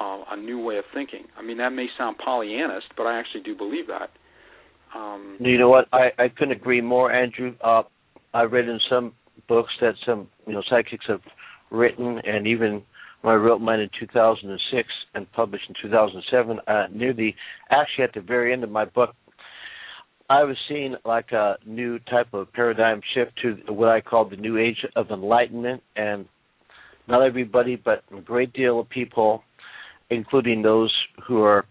uh, a new way of thinking. I mean, that may sound Pollyannist, but I actually do believe that. Um, you know what? I, I couldn't agree more, Andrew. Uh, I read in some books that some you know psychics have written, and even when I wrote mine in two thousand six and published in two thousand seven, uh, near the actually at the very end of my book, I was seeing like a new type of paradigm shift to what I call the new age of enlightenment, and not everybody, but a great deal of people, including those who are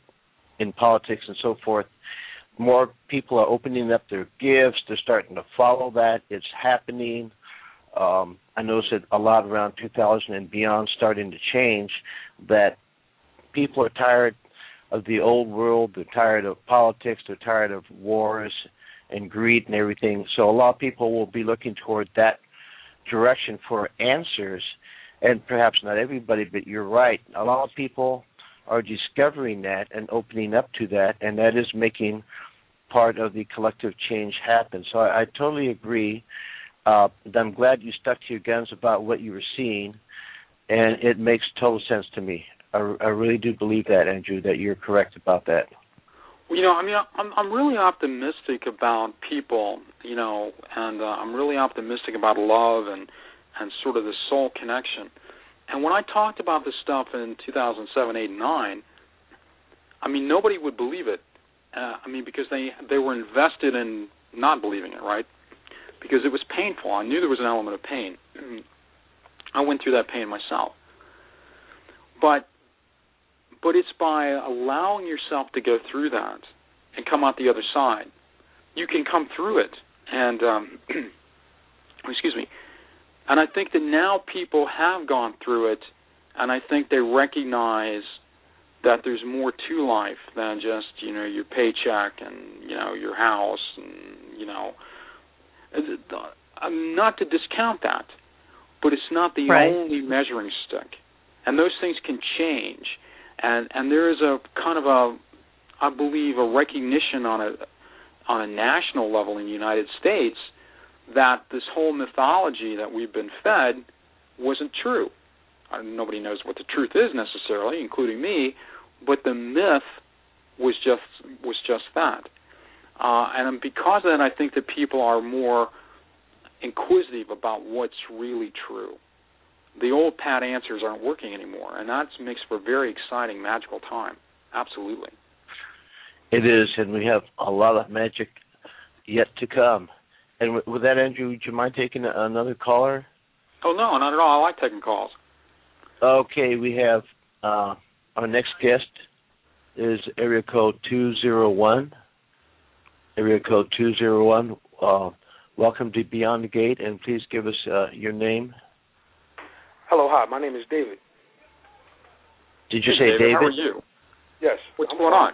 in politics and so forth. More people are opening up their gifts. They're starting to follow that. It's happening. Um, I noticed that a lot around two thousand and beyond starting to change, that people are tired of the old world. They're tired of politics. They're tired of wars and greed and everything. So a lot of people will be looking toward that direction for answers, and perhaps not everybody, but you're right. A lot of people are discovering that and opening up to that, and that is making part of the collective change happen. So I, I totally agree. Uh, I'm glad you stuck to your guns about what you were seeing, and it makes total sense to me. I, I really do believe that, Andrew, that you're correct about that. Well, you know, I mean, I'm, I'm really optimistic about people, you know, and uh, I'm really optimistic about love and, and sort of the soul connection. And when I talked about this stuff in two thousand seven, eight, and nine, I mean, nobody would believe it. Uh, I mean, because they, they were invested in not believing it, right? Because it was painful. I knew there was an element of pain. I went through that pain myself. But but it's by allowing yourself to go through that and come out the other side. You can come through it. And, um, excuse me. And I think that now people have gone through it, and I think they recognize that there's more to life than just, you know, your paycheck and, you know, your house and, you know, not to discount that, but it's not the right. only measuring stick. And those things can change. And and there is a kind of a, I believe, a recognition on a on a national level in the United States that this whole mythology that we've been fed wasn't true. I, nobody knows what the truth is necessarily, including me, but the myth was just was just that. Uh, and because of that, I think that people are more inquisitive about what's really true. The old pat answers aren't working anymore, and that makes for a very exciting, magical time. Absolutely. It is, and we have a lot of magic yet to come. And with that, Andrew, would you mind taking another caller? Oh, no, not at all. I like taking calls. Okay, we have uh, our next guest is area code two zero one. Area code two zero one, uh, welcome to Beyond the Gate, and please give us uh, your name. Hello, hi, my name is David. Did you hey, say David? David? How are you? Yes. What's I'm going on? on?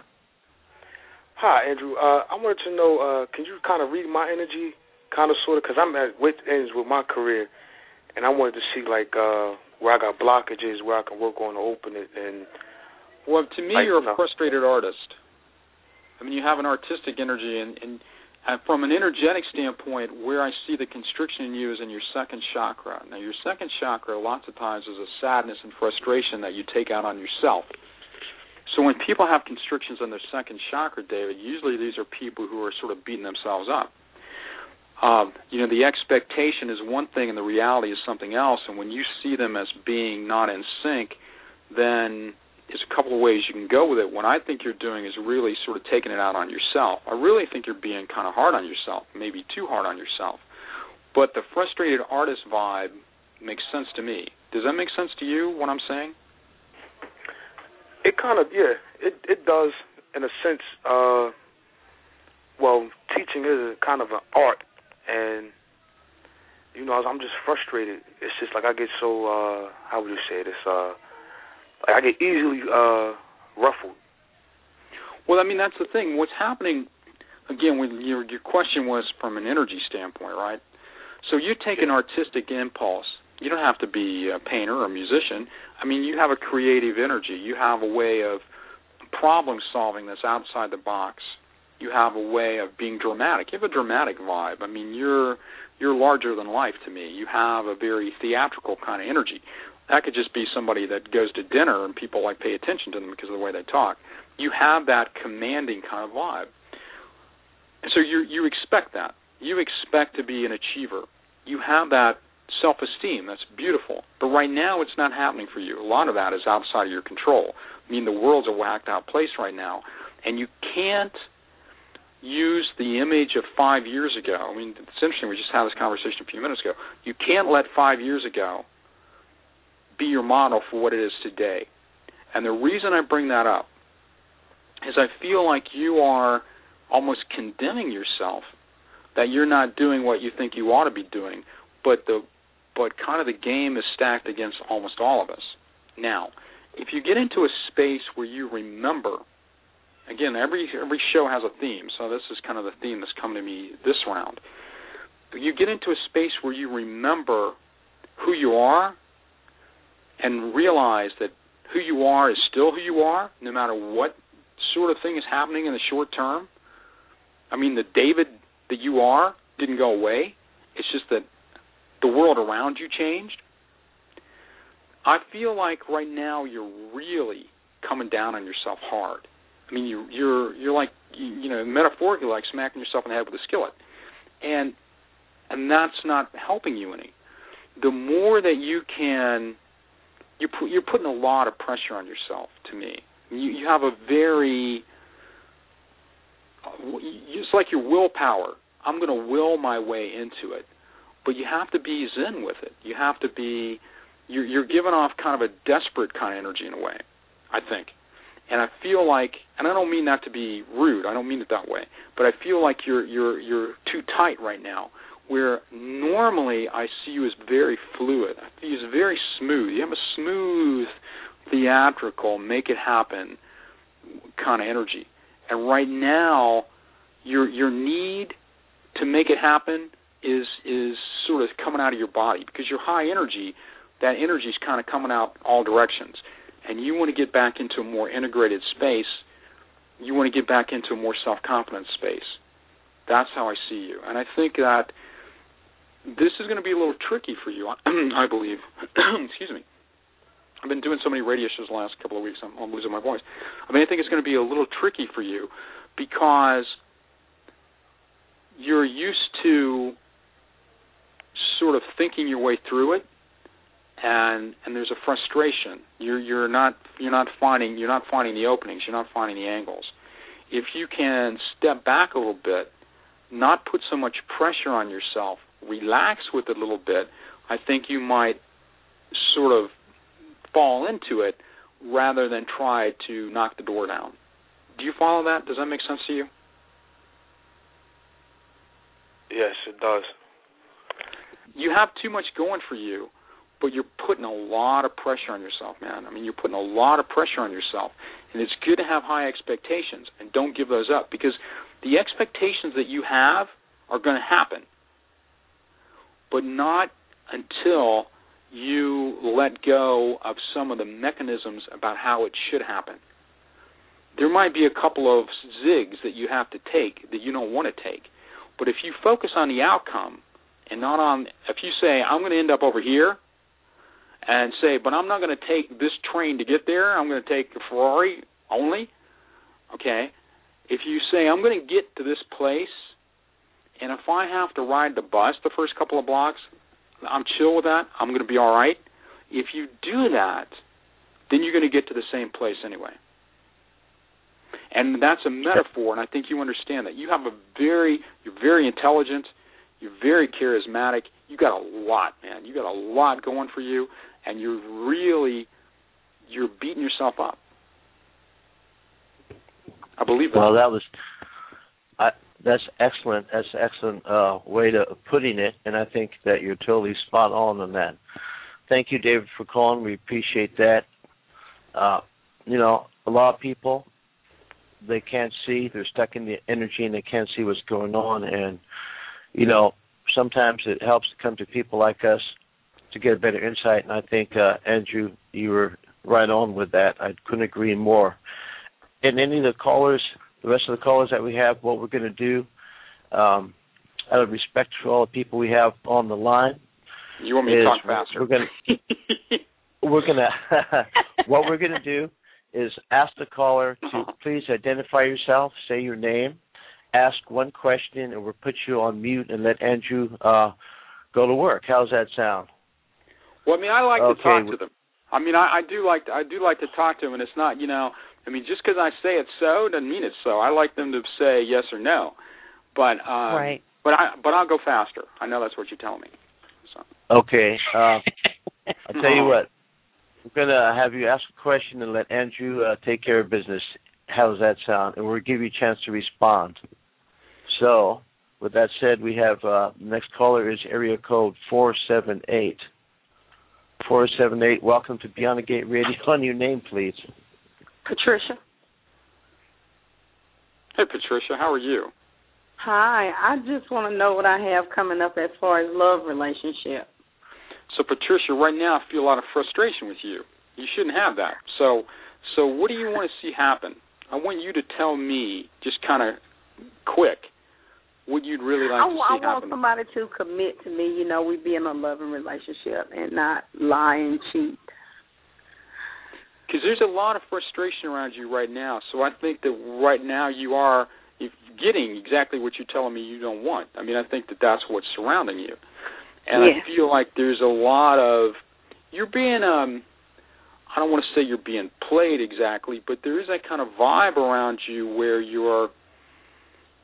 Hi, Andrew. Uh, I wanted to know, uh, can you kind of read my energy, kind of, sort of, because I'm at wit's ends with my career, and I wanted to see, like, uh, where I got blockages, where I can work on to open it. And well, to me, like, you're a frustrated artist. I mean, you have an artistic energy, and, and, and from an energetic standpoint, where I see the constriction in you is in your second chakra. Now, your second chakra, lots of times, is a sadness and frustration that you take out on yourself. So when people have constrictions on their second chakra, David, usually these are people who are sort of beating themselves up. Uh, you know, the expectation is one thing and the reality is something else, and when you see them as being not in sync, then there's a couple of ways you can go with it. What I think you're doing is really sort of taking it out on yourself. I really think you're being kind of hard on yourself, maybe too hard on yourself. But the frustrated artist vibe makes sense to me. Does that make sense to you, what I'm saying? It kind of, yeah, it, it does in a sense. Uh, well, teaching is kind of an art. And, you know, I'm just frustrated. It's just like I get so, uh, how would you say this? Uh, I get easily uh, ruffled. Well, I mean, that's the thing. What's happening, again, when your, your question was from an energy standpoint, right? So you take an artistic impulse. You don't have to be a painter or a musician. I mean, you have a creative energy. You have a way of problem solving that's outside the box. You have a way of being dramatic. You have a dramatic vibe. I mean, you're you're larger than life to me. You have a very theatrical kind of energy. That could just be somebody that goes to dinner and people like pay attention to them because of the way they talk. You have that commanding kind of vibe. And so you you expect that. You expect to be an achiever. You have that self-esteem. That's beautiful. But right now it's not happening for you. A lot of that is outside of your control. I mean, the world's a whacked-out place right now, and you can't use the image of five years ago. I mean, it's interesting. We just had this conversation a few minutes ago. You can't let five years ago be your model for what it is today. And the reason I bring that up is I feel like you are almost condemning yourself that you're not doing what you think you ought to be doing, but the but kind of the game is stacked against almost all of us. Now, if you get into a space where you remember, again, every every show has a theme, so this is kind of the theme that's come to me this round. You get into a space where you remember who you are and realize that who you are is still who you are, no matter what sort of thing is happening in the short term. I mean, the David that you are didn't go away. It's just that the world around you changed. I feel like right now you're really coming down on yourself hard. I mean, you, you're you're like, you know, metaphorically like smacking yourself in the head with a skillet. And and that's not helping you any. The more that you can, you pu- you're putting a lot of pressure on yourself, to me. You, you have a very, it's like your willpower. I'm going to will my way into it. But you have to be zen with it. You have to be, you're, you're giving off kind of a desperate kind of energy in a way, I think. And I feel like, and I don't mean that to be rude. I don't mean it that way. But I feel like you're you're you're too tight right now. Where normally I see you as very fluid. I see you as very smooth. You have a smooth, theatrical, make it happen kind of energy. And right now, your your need to make it happen is is sort of coming out of your body because you're high energy. That energy is kind of coming out all directions. And you want to get back into a more integrated space, you want to get back into a more self-confident space. That's how I see you. And I think that this is going to be a little tricky for you, I believe. Excuse me. I've been doing so many radio shows the last couple of weeks, I'm, I'm losing my voice. I mean, I think it's going to be a little tricky for you because you're used to sort of thinking your way through it. And and there's a frustration. You're you're not you're not finding you're not finding the openings. You're not finding the angles. If you can step back a little bit, not put so much pressure on yourself, relax with it a little bit, I think you might sort of fall into it rather than try to knock the door down. Do you follow that? Does that make sense to you? Yes, it does. You have too much going for you. But you're putting a lot of pressure on yourself, man. I mean, you're putting a lot of pressure on yourself. And it's good to have high expectations, and don't give those up because the expectations that you have are going to happen, but not until you let go of some of the mechanisms about how it should happen. There might be a couple of zigs that you have to take that you don't want to take, but if you focus on the outcome and not on – if you say, I'm going to end up over here, and say, but I'm not going to take this train to get there. I'm going to take a Ferrari only. Okay. If you say, I'm going to get to this place, and if I have to ride the bus the first couple of blocks, I'm chill with that. I'm going to be all right. If you do that, then you're going to get to the same place anyway. And that's a metaphor, and I think you understand that. You have a very, you're very intelligent, you're very charismatic. You got a lot, man. You got a lot going for you, and you're really, you're beating yourself up. I believe that. Well, that was, I, that's excellent. That's an excellent uh, way to putting it, and I think that you're totally spot on on that. Thank you, David, for calling. We appreciate that. Uh, you know, a lot of people, they can't see. They're stuck in the energy, and they can't see what's going on. And, you know, sometimes it helps to come to people like us to get a better insight. And I think, uh, Andrew, you were right on with that. I couldn't agree more. And any of the callers, the rest of the callers that we have, what we're going to do, um, out of respect for all the people we have on the line. You want me to talk faster? We're going to, we're going to, what we're going to do is ask the caller to please identify yourself, say your name, ask one question, and we'll put you on mute and let Andrew uh, go to work. How's that sound? Well, I mean, I like okay. to talk to them. I mean, I, I do like to, I do like to talk to them, and it's not, you know, I mean, just because I say it's so doesn't mean it's so. I like them to say yes or no, but um, right. But I but I'll go faster. I know that's what you're telling me. So. Okay, uh, I'll tell you what. We're going to have you ask a question and let Andrew uh, take care of business. How does that sound? And we'll give you a chance to respond. So, with that said, we have uh, the next caller is area code four seven eight. four seven eight, welcome to Beyond the Gate Radio. On your name, please. Patricia. Hey, Patricia, how are you? Hi, I just want to know what I have coming up as far as love relationship. So, Patricia, right now I feel a lot of frustration with you. You shouldn't have that. So, so what do you want to see happen? I want you to tell me, just kind of quick, what you'd really like I, to see I happen. I want somebody to commit to me. You know, we be in a loving relationship and not lie and cheat. Because there's a lot of frustration around you right now. So I think that right now you are getting exactly what you're telling me you don't want. I mean, I think that that's what's surrounding you. And yeah. I feel like there's a lot of, you're being, um, I don't want to say you're being played exactly, but there is that kind of vibe around you where you're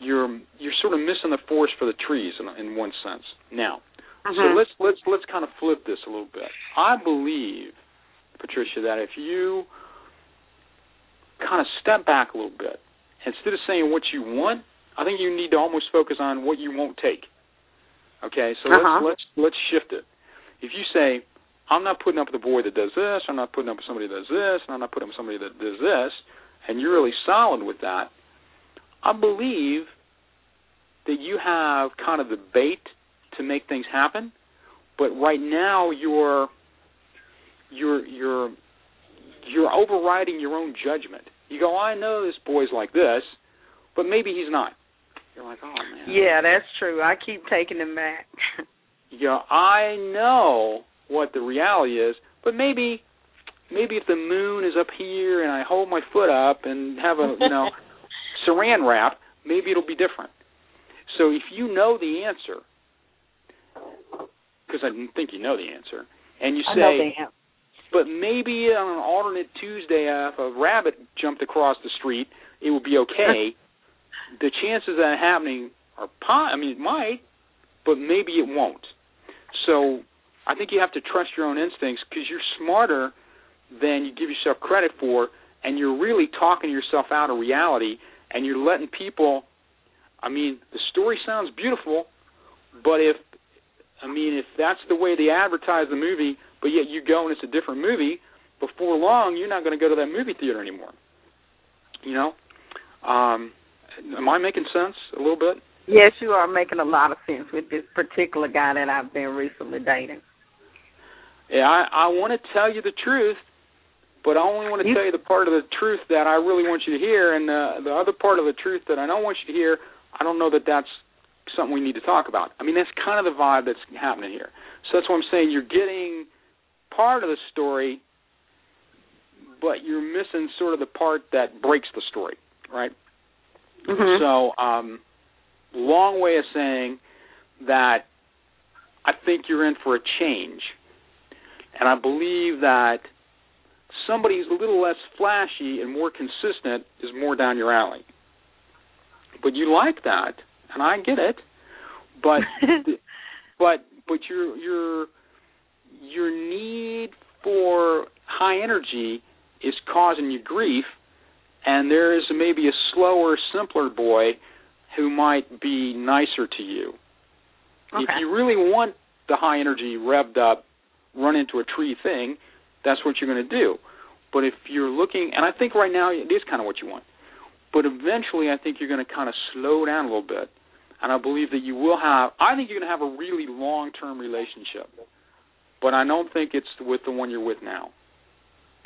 you're you're sort of missing the forest for the trees in, in one sense. Now, mm-hmm. so let's let's let's kind of flip this a little bit. I believe, Patricia, that if you kind of step back a little bit, instead of saying what you want, I think you need to almost focus on what you won't take. Okay, so uh-huh. let's, let's let's shift it. If you say, I'm not putting up with a boy that does this, I'm not putting up with somebody that does this, and I'm not putting up with somebody that does this, and you're really solid with that, I believe that you have kind of the bait to make things happen, but right now you're you're you're you're overriding your own judgment. You go, I know this boy's like this, but maybe he's not. You're like, oh, man. Yeah, that's true. I keep taking them back. Yeah, I know what the reality is, but maybe maybe if the moon is up here and I hold my foot up and have a, you know, saran wrap, maybe it'll be different. So if you know the answer, because I think you know the answer, and you say, but maybe on an alternate Tuesday if a rabbit jumped across the street, it would be okay. The chances of that happening are, I mean, it might, but maybe it won't. So I think you have to trust your own instincts because you're smarter than you give yourself credit for, and you're really talking yourself out of reality, and you're letting people, I mean, the story sounds beautiful, but if, I mean, if that's the way they advertise the movie, but yet you go and it's a different movie, before long you're not going to go to that movie theater anymore. You know? Um... Am I making sense a little bit? Yes, you are making a lot of sense with this particular guy that I've been recently dating. Yeah, I, I want to tell you the truth, but I only want to you... tell you the part of the truth that I really want you to hear, and uh, the other part of the truth that I don't want you to hear, I don't know that that's something we need to talk about. I mean, that's kind of the vibe that's happening here. So that's what I'm saying. You're getting part of the story, but you're missing sort of the part that breaks the story, right? Mm-hmm. So, um, long way of saying that I think you're in for a change. And I believe that somebody who's a little less flashy and more consistent is more down your alley. But you like that, and I get it. But but but your your your need for high energy is causing you grief, and there is maybe a slower, simpler boy who might be nicer to you. Okay. If you really want the high energy revved up, run into a tree thing, that's what you're going to do. But if you're looking, and I think right now it is kind of what you want, but eventually I think you're going to kind of slow down a little bit. And I believe that you will have, I think you're going to have a really long-term relationship. But I don't think it's with the one you're with now.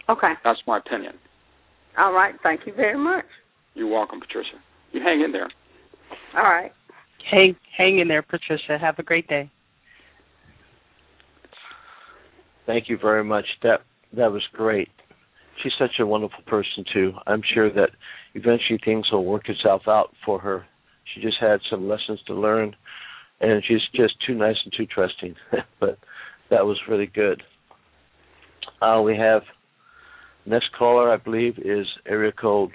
Okay. That's my opinion. All right. Thank you very much. You're welcome, Patricia. You hang in there. All right. Hang, hang in there, Patricia. Have a great day. Thank you very much. That that was great. She's such a wonderful person, too. I'm sure that eventually things will work itself out for her. She just had some lessons to learn, and she's just too nice and too trusting. But that was really good. Uh, we have next caller, I believe, is area code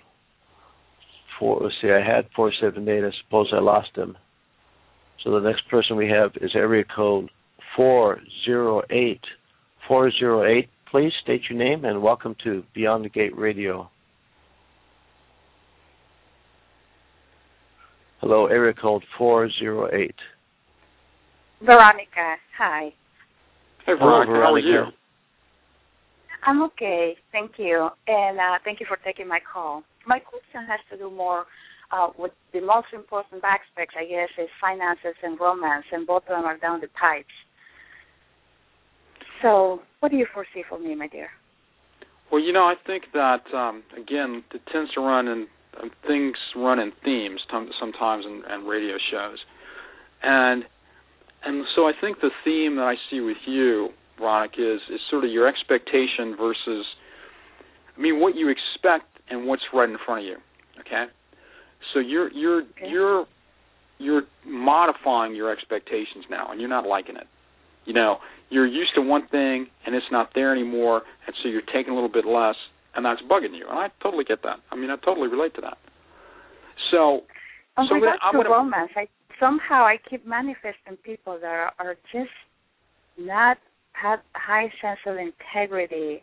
four. Let's see, I had four seven eight. I suppose I lost him. So the next person we have is area code four zero eight. four zero eight, please state your name and welcome to Beyond the Gate Radio. Hello, area code four zero eight. Veronica, hi. Hey, Veronica, how are you? I'm okay, thank you, and uh, thank you for taking my call. My question has to do more uh, with the most important aspects, I guess, is finances and romance, and both of them are down the pipes. So what do you foresee for me, my dear? Well, you know, I think that, um, again, it tends to run in, uh, things run in themes sometimes in, in radio shows. And and so I think the theme that I see with you, Veronica, is, is sort of your expectation versus, I mean, what you expect and what's right in front of you, okay? So you're you're okay. you're you're modifying your expectations now, and you're not liking it. You know, you're used to one thing, and it's not there anymore, and so you're taking a little bit less, and that's bugging you. And I totally get that. I mean, I totally relate to that. So, oh so my God, I'm gonna, romance. I, somehow I keep manifesting people that are, are just not have high sense of integrity,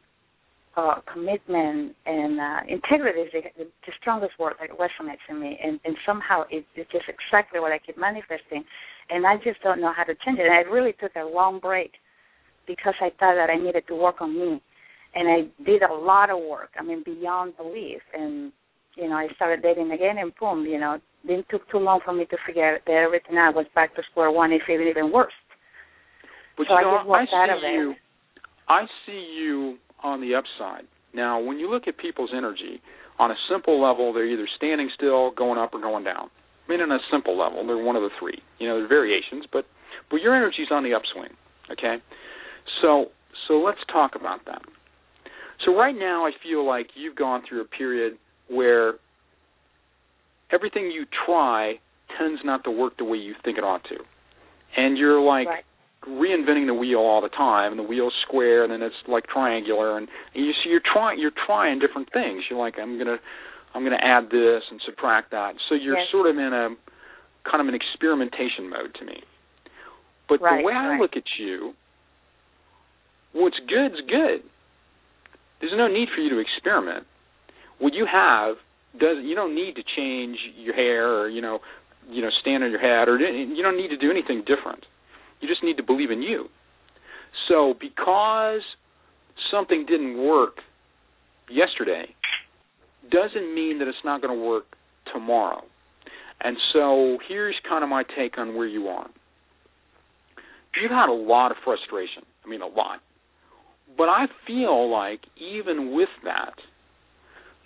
uh, commitment, and uh, integrity is the, the strongest word that resonates in me, and, and somehow it, it's just exactly what I keep manifesting, and I just don't know how to change it. And I really took a long break because I thought that I needed to work on me, and I did a lot of work, I mean, beyond belief, and, you know, I started dating again, and boom, you know, it didn't take too long for me to figure that everything out was back to square one, if even, even worse. But so you know, I just walked I out of you, it. I see you on the upside. Now, when you look at people's energy, on a simple level, they're either standing still, going up, or going down. I mean, on a simple level, they're one of the three. You know, there are variations, but, but your energy's on the upswing, okay? So so let's talk about that. So right now I feel like you've gone through a period where everything you try tends not to work the way you think it ought to. And you're like right. reinventing the wheel all the time, and the wheel's square, and then it's like triangular, and, and you see you're trying you're trying different things. You're like, I'm gonna I'm gonna add this and subtract that. So you're yes. sort of in a kind of an experimentation mode to me. But right, the way right. I look at you, what's good's good. There's no need for you to experiment. What you have does you don't need to change your hair or you know you know stand on your head or you don't need to do anything different. You just need to believe in you. So because something didn't work yesterday doesn't mean that it's not going to work tomorrow. And so here's kind of my take on where you are. You've had a lot of frustration. I mean, a lot. But I feel like even with that,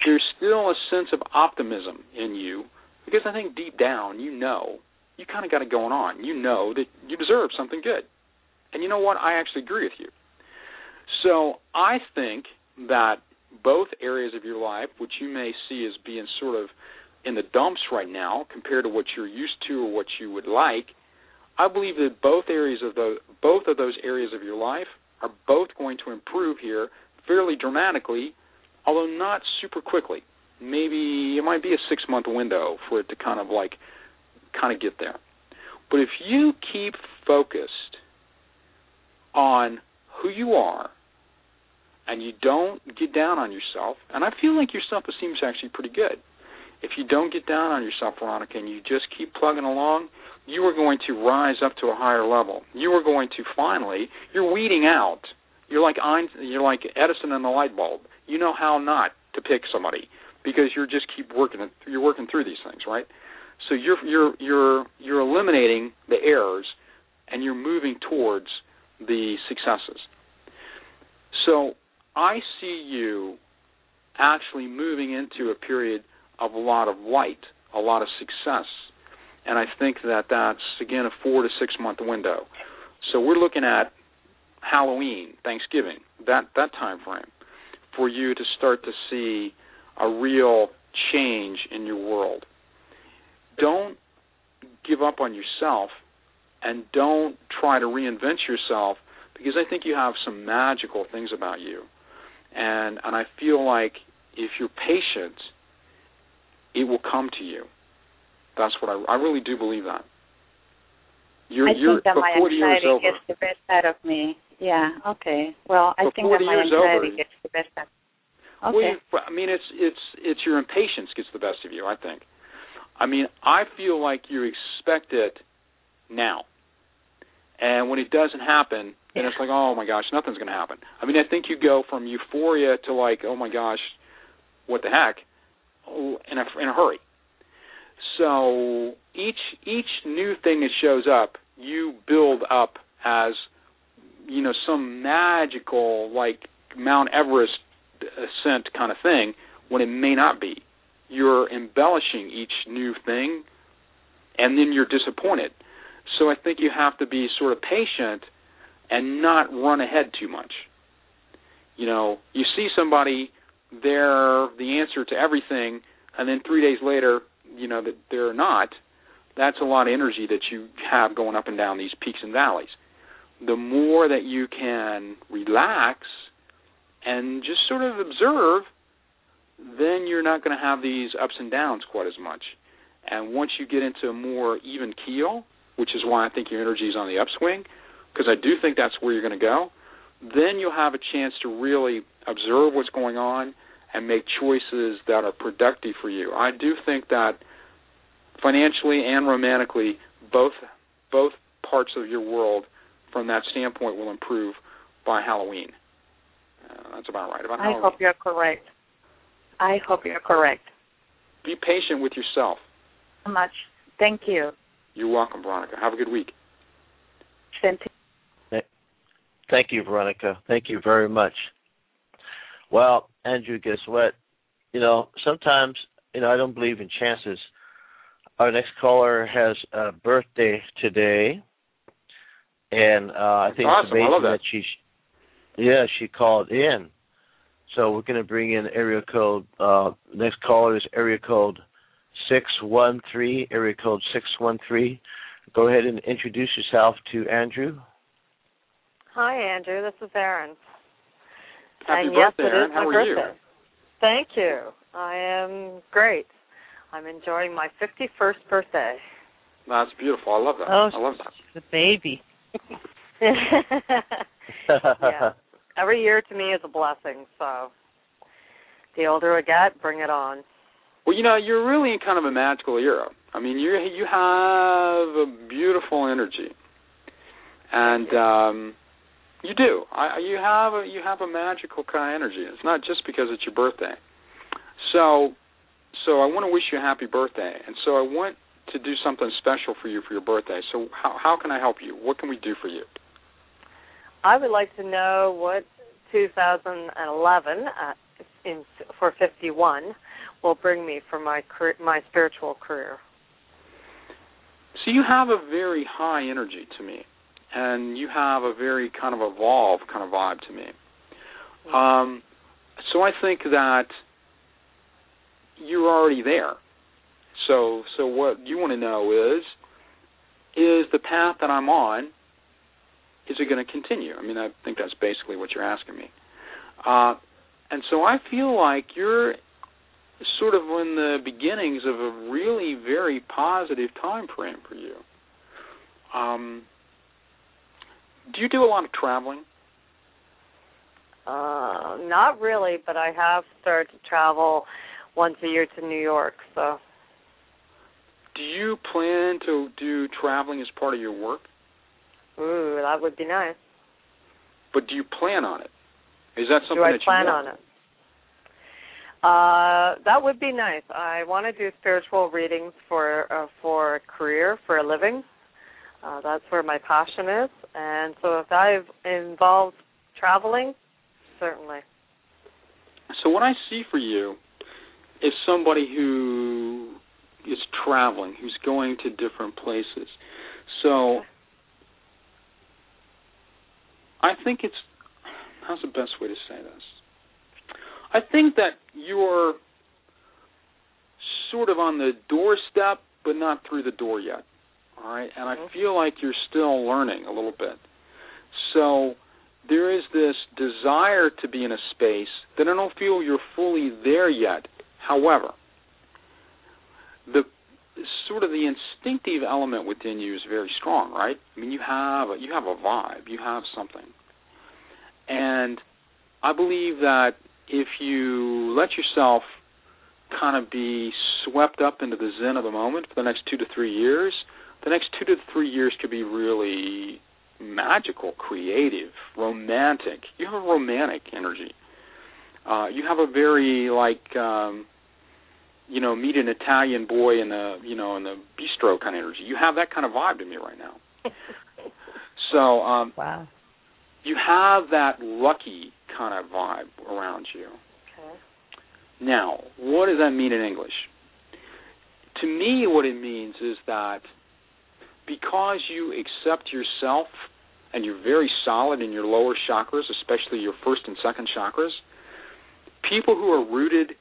there's still a sense of optimism in you because I think deep down you know you kind of got it going on. You know that you deserve something good. And you know what? I actually agree with you. So I think that both areas of your life, which you may see as being sort of in the dumps right now compared to what you're used to or what you would like, I believe that both areas of the, both of those areas of your life are both going to improve here fairly dramatically, although not super quickly. Maybe it might be a six-month window for it to kind of like kind of get there. But if you keep focused on who you are and you don't get down on yourself, and I feel like your self-esteem is actually pretty good. If you don't get down on yourself, Veronica, and you just keep plugging along, you are going to rise up to a higher level. You are going to finally, you're weeding out. You're like Einstein, you're like Edison and the light bulb. You know how not to pick somebody because you're just keep working. You're working through these things, right? So you're you're you're you're eliminating the errors, and you're moving towards the successes. So I see you actually moving into a period of a lot of light, a lot of success, and I think that that's, again, a four- to six-month window. So we're looking at Halloween, Thanksgiving, that, that time frame, for you to start to see a real change in your world. Don't give up on yourself, and don't try to reinvent yourself, because I think you have some magical things about you. And and I feel like if you're patient, it will come to you. That's what I, I really do believe that. You're, I you're, think that my anxiety over, gets the best out of me. Yeah, okay. Well, I think that my anxiety over, gets the best out of me. Okay. Well, I mean, it's, it's, it's your impatience gets the best of you, I think. I mean, I feel like you expect it now. And when it doesn't happen, then yeah. It's like, oh, my gosh, nothing's going to happen. I mean, I think you go from euphoria to like, oh, my gosh, what the heck, oh, in a, in a hurry. So each each new thing that shows up, you build up as, you know, some magical, like, Mount Everest ascent kind of thing, when it may not be. You're embellishing each new thing, and then you're disappointed. So I think you have to be sort of patient and not run ahead too much. You know, you see somebody, they're the answer to everything, and then three days later, you know, that they're not. That's a lot of energy that you have going up and down these peaks and valleys. The more that you can relax and just sort of observe, then you're not going to have these ups and downs quite as much. And once you get into a more even keel, which is why I think your energy is on the upswing, because I do think that's where you're going to go, then you'll have a chance to really observe what's going on and make choices that are productive for you. I do think that financially and romantically, both both parts of your world from that standpoint will improve by Halloween. Uh, that's about right. About I Halloween. hope you're correct. I hope you're correct. Be patient with yourself. So much. Thank you. You're welcome, Veronica. Have a good week. Thank you, Veronica. Thank you very much. Well, Andrew, guess what? You know, sometimes, you know, I don't believe in chances. Our next caller has a birthday today, and uh, I think awesome. It's amazing I love that. that she, yeah, she called in. So we're going to bring in area code. Uh, next caller is area code six one three. Area code six one three. Go ahead and introduce yourself to Andrew. Hi, Andrew. This is Erin. Happy and birthday, yes, it is my How are birthday. You? Thank you. I am great. I'm enjoying my fifty-first birthday. That's beautiful. I love that. Oh, I love that. The baby. Yeah. Every year to me is a blessing, so the older I get, bring it on. Well, you know, you're really in kind of a magical era. I mean, you you have a beautiful energy. And um You do. I, you have a, you have a magical kind of energy. It's not just because it's your birthday. So, so I want to wish you a happy birthday, and so I want to do something special for you for your birthday. So, how how can I help you? What can we do for you? I would like to know what two thousand eleven uh, in, for fifty-one will bring me for my career, my spiritual career. So you have a very high energy to me. And you have a very kind of evolved kind of vibe to me. Um, so I think that you're already there. So, so what you want to know is, is the path that I'm on, is it going to continue? I mean, I think that's basically what you're asking me. Uh, and so I feel like you're sort of in the beginnings of a really very positive time frame for you. Um, do you do a lot of traveling? Uh, not really, but I have started to travel once a year to New York. So, do you plan to do traveling as part of your work? Ooh, that would be nice. But do you plan on it? Is that something do I that plan you want? on it? Uh, that would be nice. I want to do spiritual readings for uh, for a career, for a living. Uh, that's where my passion is. And so if that involves traveling, certainly. So what I see for you is somebody who is traveling, who's going to different places. So okay. I think it's, how's the best way to say this? I think that you're sort of on the doorstep, but not through the door yet, all right? And I feel like you're still learning a little bit. So there is this desire to be in a space that I don't feel you're fully there yet. However, the sort of the instinctive element within you is very strong, right? I mean, you have a, you have a vibe. You have something. And I believe that if you let yourself kind of be swept up into the zen of the moment for the next two to three years, the next two to three years could be really magical, creative, romantic. You have a romantic energy. Uh, you have a very, like, um, you know, meet an Italian boy in the, you know, in the bistro kind of energy. You have that kind of vibe to me right now. So, um, wow. You have that lucky kind of vibe around you. Okay. Now, what does that mean in English? To me, what it means is that because you accept yourself and you're very solid in your lower chakras, especially your first and second chakras, people who are rooted,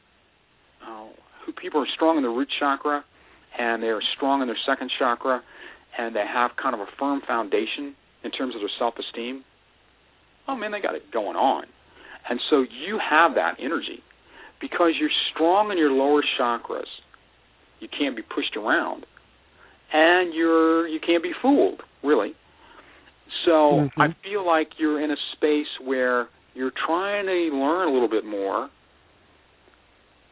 uh, who people are strong in the root chakra and they're strong in their second chakra and they have kind of a firm foundation in terms of their self-esteem, oh, man, they got it going on. And so you have that energy because you're strong in your lower chakras. You can't be pushed around, and you're you can't be fooled, really. So mm-hmm. I feel like you're in a space where you're trying to learn a little bit more.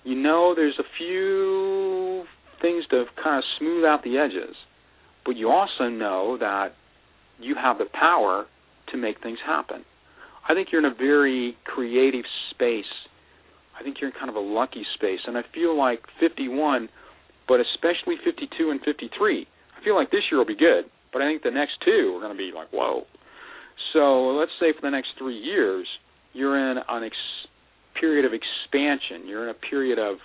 You know, there's a few things to kind of smooth out the edges, but you also know that you have the power to make things happen. I think you're in a very creative space. I think you're in kind of a lucky space. And I feel like fifty-one, but especially fifty-two and fifty-three, I feel like this year will be good, but I think the next two are going to be like, whoa. So let's say for the next three years, you're in an ex- period of expansion. You're in a period of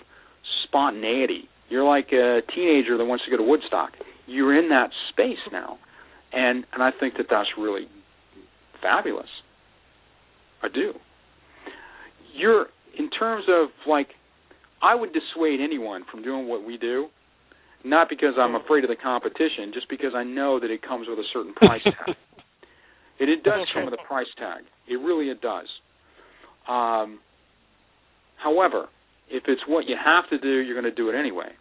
spontaneity. You're like a teenager that wants to go to Woodstock. You're in that space now. And, and I think that that's really fabulous. I do. You're, in terms of, like, I would dissuade anyone from doing what we do, not because I'm afraid of the competition, just because I know that it comes with a certain price tag. It, it does come with a price tag. It really it does. Um, however, if it's what you have to do, you're going to do it anyway.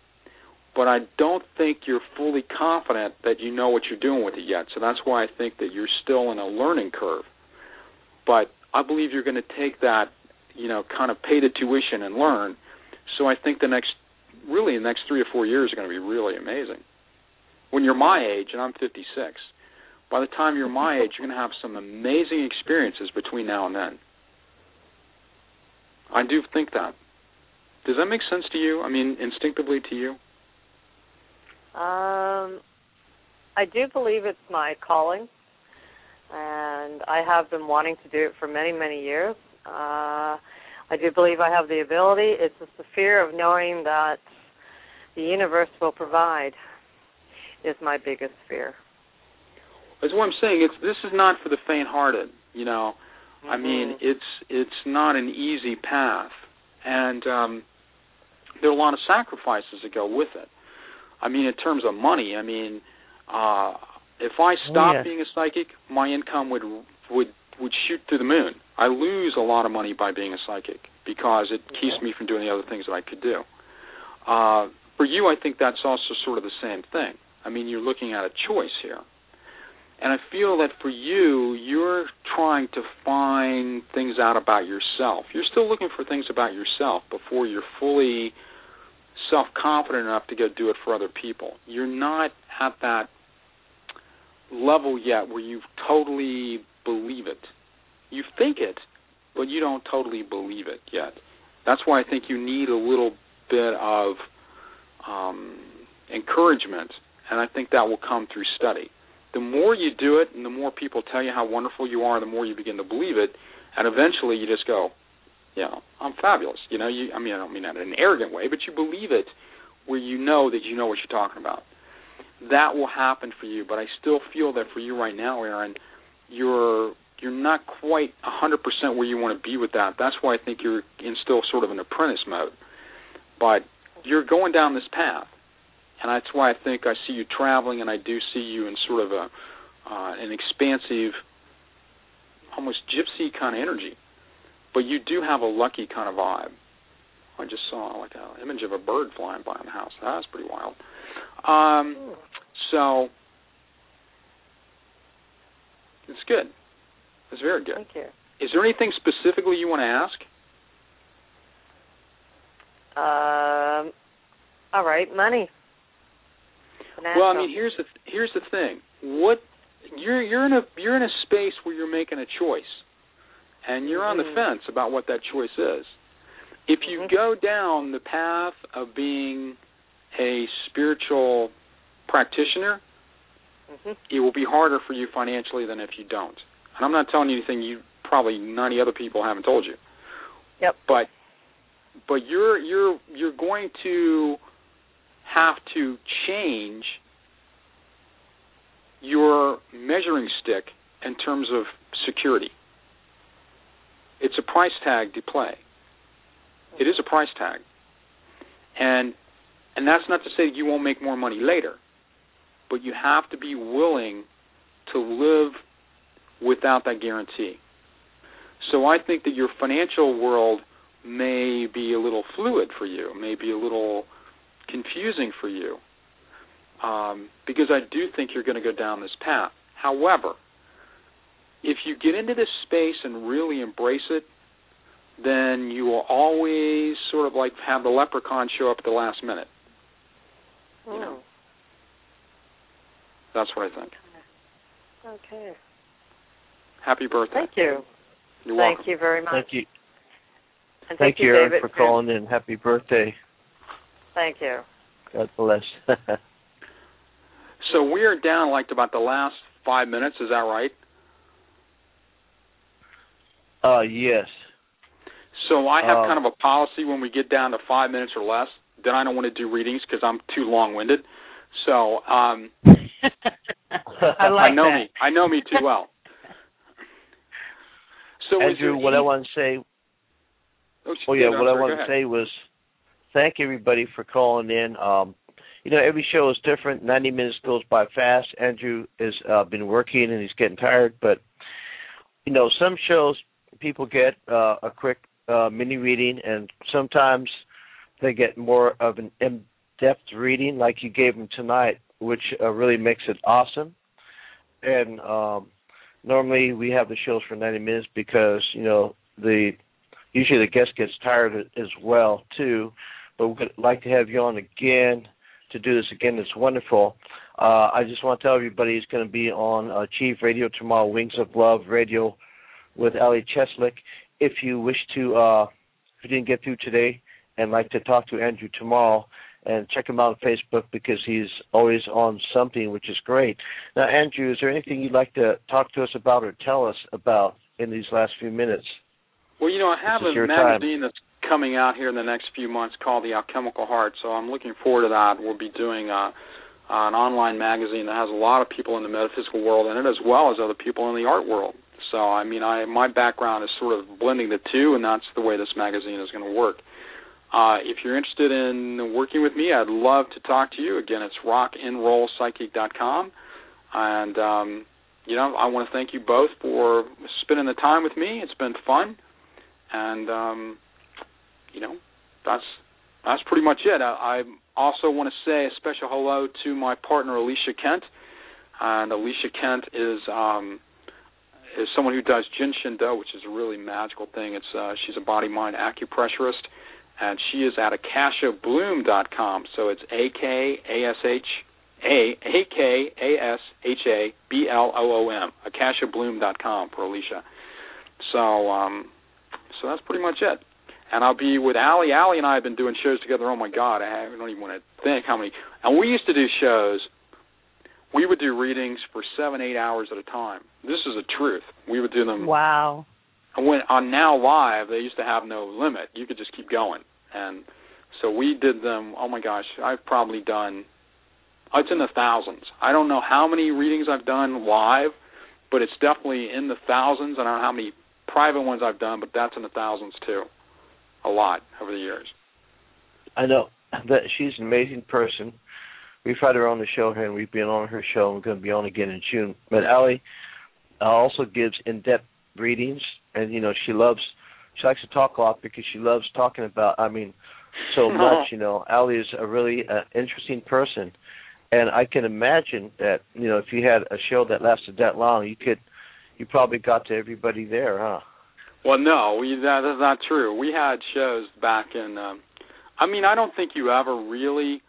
But I don't think you're fully confident that you know what you're doing with it yet. So that's why I think that you're still in a learning curve. But I believe you're going to take that, you know, kind of pay the tuition and learn. So I think the next, really the next three or four years are going to be really amazing. When you're my age, and I'm fifty-six, by the time you're my age, you're going to have some amazing experiences between now and then. I do think that. Does that make sense to you? I mean, instinctively to you? Um, I do believe it's my calling, and I have been wanting to do it for many, many years. Uh, I do believe I have the ability. It's just the fear of knowing that the universe will provide is my biggest fear. That's what I'm saying. It's this is not for the faint-hearted. You know, Mm-hmm. I mean, it's it's not an easy path, and um, there are a lot of sacrifices that go with it. I mean, in terms of money, I mean, uh, if I stopped oh, yes. being a psychic, my income would would would shoot through the moon. I lose a lot of money by being a psychic because it yeah. keeps me from doing the other things that I could do. Uh, for you, I think that's also sort of the same thing. I mean, you're looking at a choice here. And I feel that for you, you're trying to find things out about yourself. You're still looking for things about yourself before you're fully self-confident enough to go do it for other people. You're not at that level yet where you totally believe it. You think it, but you don't totally believe it yet. That's why I think you need a little bit of um, encouragement, and I think that will come through study. The more you do it and the more people tell you how wonderful you are, the more you begin to believe it, and eventually you just go, you know, I'm fabulous. You know, you, I mean, I don't mean that in an arrogant way, but you believe it where you know that you know what you're talking about. That will happen for you, but I still feel that for you right now, Erin, you're you're not quite one hundred percent where you want to be with that. That's why I think you're in still sort of an apprentice mode. But you're going down this path. And that's why I think I see you traveling, and I do see you in sort of a uh, an expansive, almost gypsy kind of energy. But you do have a lucky kind of vibe. I just saw like an image of a bird flying by in the house. That's pretty wild. Um, so it's good. It's very good. Thank you. Is there anything specifically you want to ask? Um. All right, money. Well, I mean, here's the here's the thing. What you're you're in a you're in a space where you're making a choice, and you're mm-hmm. on the fence about what that choice is. If you mm-hmm. go down the path of being a spiritual practitioner, mm-hmm. it will be harder for you financially than if you don't. And I'm not telling you anything you probably ninety other people haven't told you. Yep. But but you're you're you're going to have to change your measuring stick in terms of security. It's a price tag to play. It is a price tag. And and that's not to say that you won't make more money later, but you have to be willing to live without that guarantee. So I think that your financial world may be a little fluid for you, may be a little confusing for you, um, because I do think you're going to go down this path. However, if you get into this space and really embrace it, then you will always sort of like have the leprechaun show up at the last minute. Oh. You know? That's what I think. Okay. Happy birthday. Thank you. You're welcome. Thank you very much. Thank you. And thank, thank you, Erik, for calling in. Happy birthday. Thank you. God bless. So we are down like about the last five minutes. Is that right? Uh, yes. So I have uh, kind of a policy when we get down to five minutes or less, then I don't want to do readings because I'm too long-winded. So um, I, like I know that. me. I know me too well. So Andrew, what any... I want to say. Oh, oh yeah, what I want to say was. Thank everybody for calling in. Um, you know, every show is different. ninety minutes goes by fast. Andrew has uh, been working and he's getting tired. But, you know, some shows people get uh, a quick uh, mini reading, and sometimes they get more of an in-depth reading like you gave them tonight, which uh, really makes it awesome. And um, normally we have the shows for ninety minutes because, you know, the usually the guest gets tired as well, too. But we'd like to have you on again to do this again. It's wonderful. Uh, I just want to tell everybody it's going to be on uh, Chief Radio tomorrow, Wings of Love Radio with Ellie Chesak. If you wish to, uh, if you didn't get through today and like to talk to Andrew tomorrow, and check him out on Facebook because he's always on something, which is great. Now, Andrew, is there anything you'd like to talk to us about or tell us about in these last few minutes? Well, you know, I have a magazine time. that's coming out here in the next few months called The Alchemical Heart, so I'm looking forward to that. We'll be doing uh, an online magazine that has a lot of people in the metaphysical world in it as well as other people in the art world. So, I mean, I my background is sort of blending the two, and that's the way this magazine is going to work. Uh, if you're interested in working with me, I'd love to talk to you. Again, it's rock and roll psychic dot com. And, um, you know, I want to thank you both for spending the time with me. It's been fun. And, um, you know, that's that's pretty much it. I, I also want to say a special hello to my partner, Alicia Kent. And Alicia Kent is um, is someone who does Jin Shin Do, which is a really magical thing. It's uh, she's a body-mind acupressurist, and she is at akasha bloom dot com. So it's A K A S H A A K A S H A B L O O M, akasha bloom dot com for Alicia. So um, so that's pretty much it. And I'll be with Allie. Allie and I have been doing shows together. Oh, my God, I don't even want to think how many. And we used to do shows. We would do readings for seven, eight hours at a time. This is the truth. We would do them. Wow. And when on Now Live, they used to have no limit. You could just keep going. And so we did them, oh, my gosh, I've probably done, it's in the thousands. I don't know how many readings I've done live, but it's definitely in the thousands. I don't know how many private ones I've done, but that's in the thousands, too, a lot over the years. I know that she's an amazing person. We've had her on the show here, and we've been on her show, and we're going to be on again in June. But Allie uh, also gives in-depth readings, and, you know, she loves, she likes to talk a lot because she loves talking about, I mean, so much, you know. Allie is a really uh, interesting person, and I can imagine that, you know, if you had a show that lasted that long, you could, you probably got to everybody there, huh? Well, no, we, that is not true. We had shows back in, um, I mean, I don't think you ever really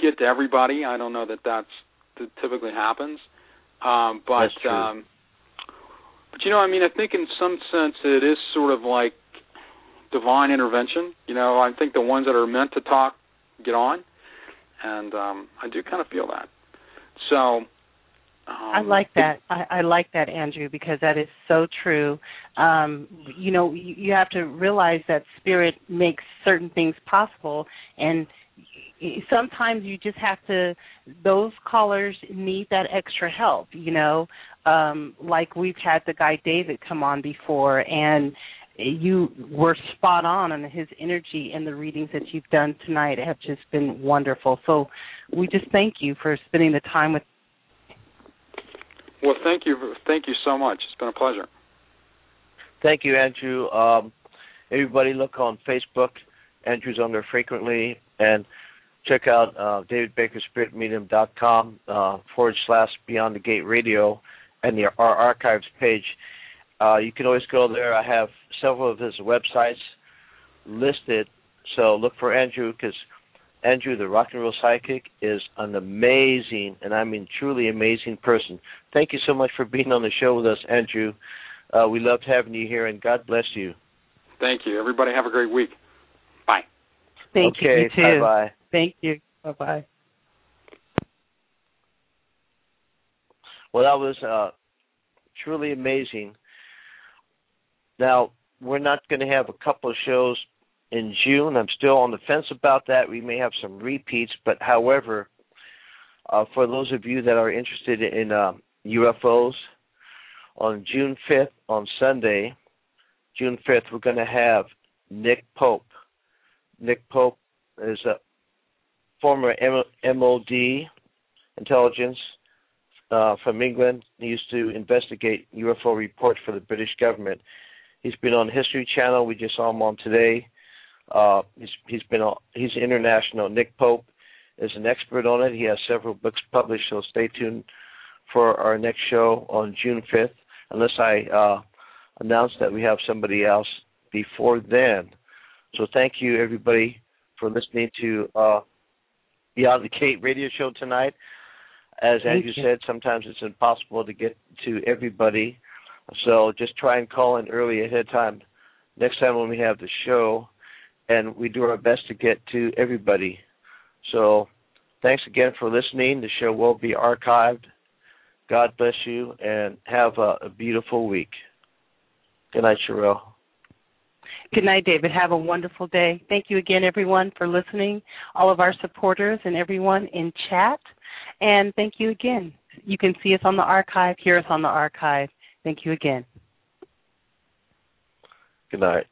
get to everybody. I don't know that that's, that typically happens. Um, but, that's true. Um, but, you know, I mean, I think in some sense it is sort of like divine intervention. You know, I think the ones that are meant to talk get on, and um, I do kind of feel that. So um, I like that. I, I like that, Andrew, because that is so true. Um, you know, you, you have to realize that spirit makes certain things possible, and sometimes you just have to, those callers need that extra help, you know, um, like we've had the guy David come on before, and you were spot on, and his energy and the readings that you've done tonight have just been wonderful. So we just thank you for spending the time with me. Well, thank you. Thank you so much. It's been a pleasure. Thank you, Andrew. Um, everybody look on Facebook. Andrew's on there frequently, and check out uh, david baker spirit medium dot com uh, forward slash Beyond the Gate Radio and the, our archives page. Uh, you can always go there. I have several of his websites listed, so look for Andrew, because Andrew, the Rock 'n Roll Psychic, is an amazing, and I mean truly amazing person. Thank you so much for being on the show with us, Andrew. Uh, we loved having you here, and God bless you. Thank you. Everybody have a great week. Thank okay, you, you too. Bye-bye. Thank you. Bye-bye. Well, that was uh, truly amazing. Now, we're not going to have a couple of shows in June. I'm still on the fence about that. We may have some repeats, but however, uh, for those of you that are interested in uh, U F Os, on June fifth, on Sunday, June fifth, we're going to have Nick Pope. Nick Pope is a former M O D intelligence uh, from England. He used to investigate U F O reports for the British government. He's been on History Channel. We just saw him on today. Uh, he's, he's been on, he's international. Nick Pope is an expert on it. He has several books published, so stay tuned for our next show on June fifth, unless I uh, announce that we have somebody else before then. So thank you, everybody, for listening to uh, Beyond the Gate Radio Show tonight. As thank Andrew you. said, sometimes it's impossible to get to everybody, so just try and call in early ahead of time. Next time when we have the show, and we do our best to get to everybody. So thanks again for listening. The show will be archived. God bless you, and have a, a beautiful week. Good night, Sherelle. Good night, David. Have a wonderful day. Thank you again, everyone, for listening, all of our supporters and everyone in chat. And thank you again. You can see us on the archive, hear us on the archive, Thank you again. Good night.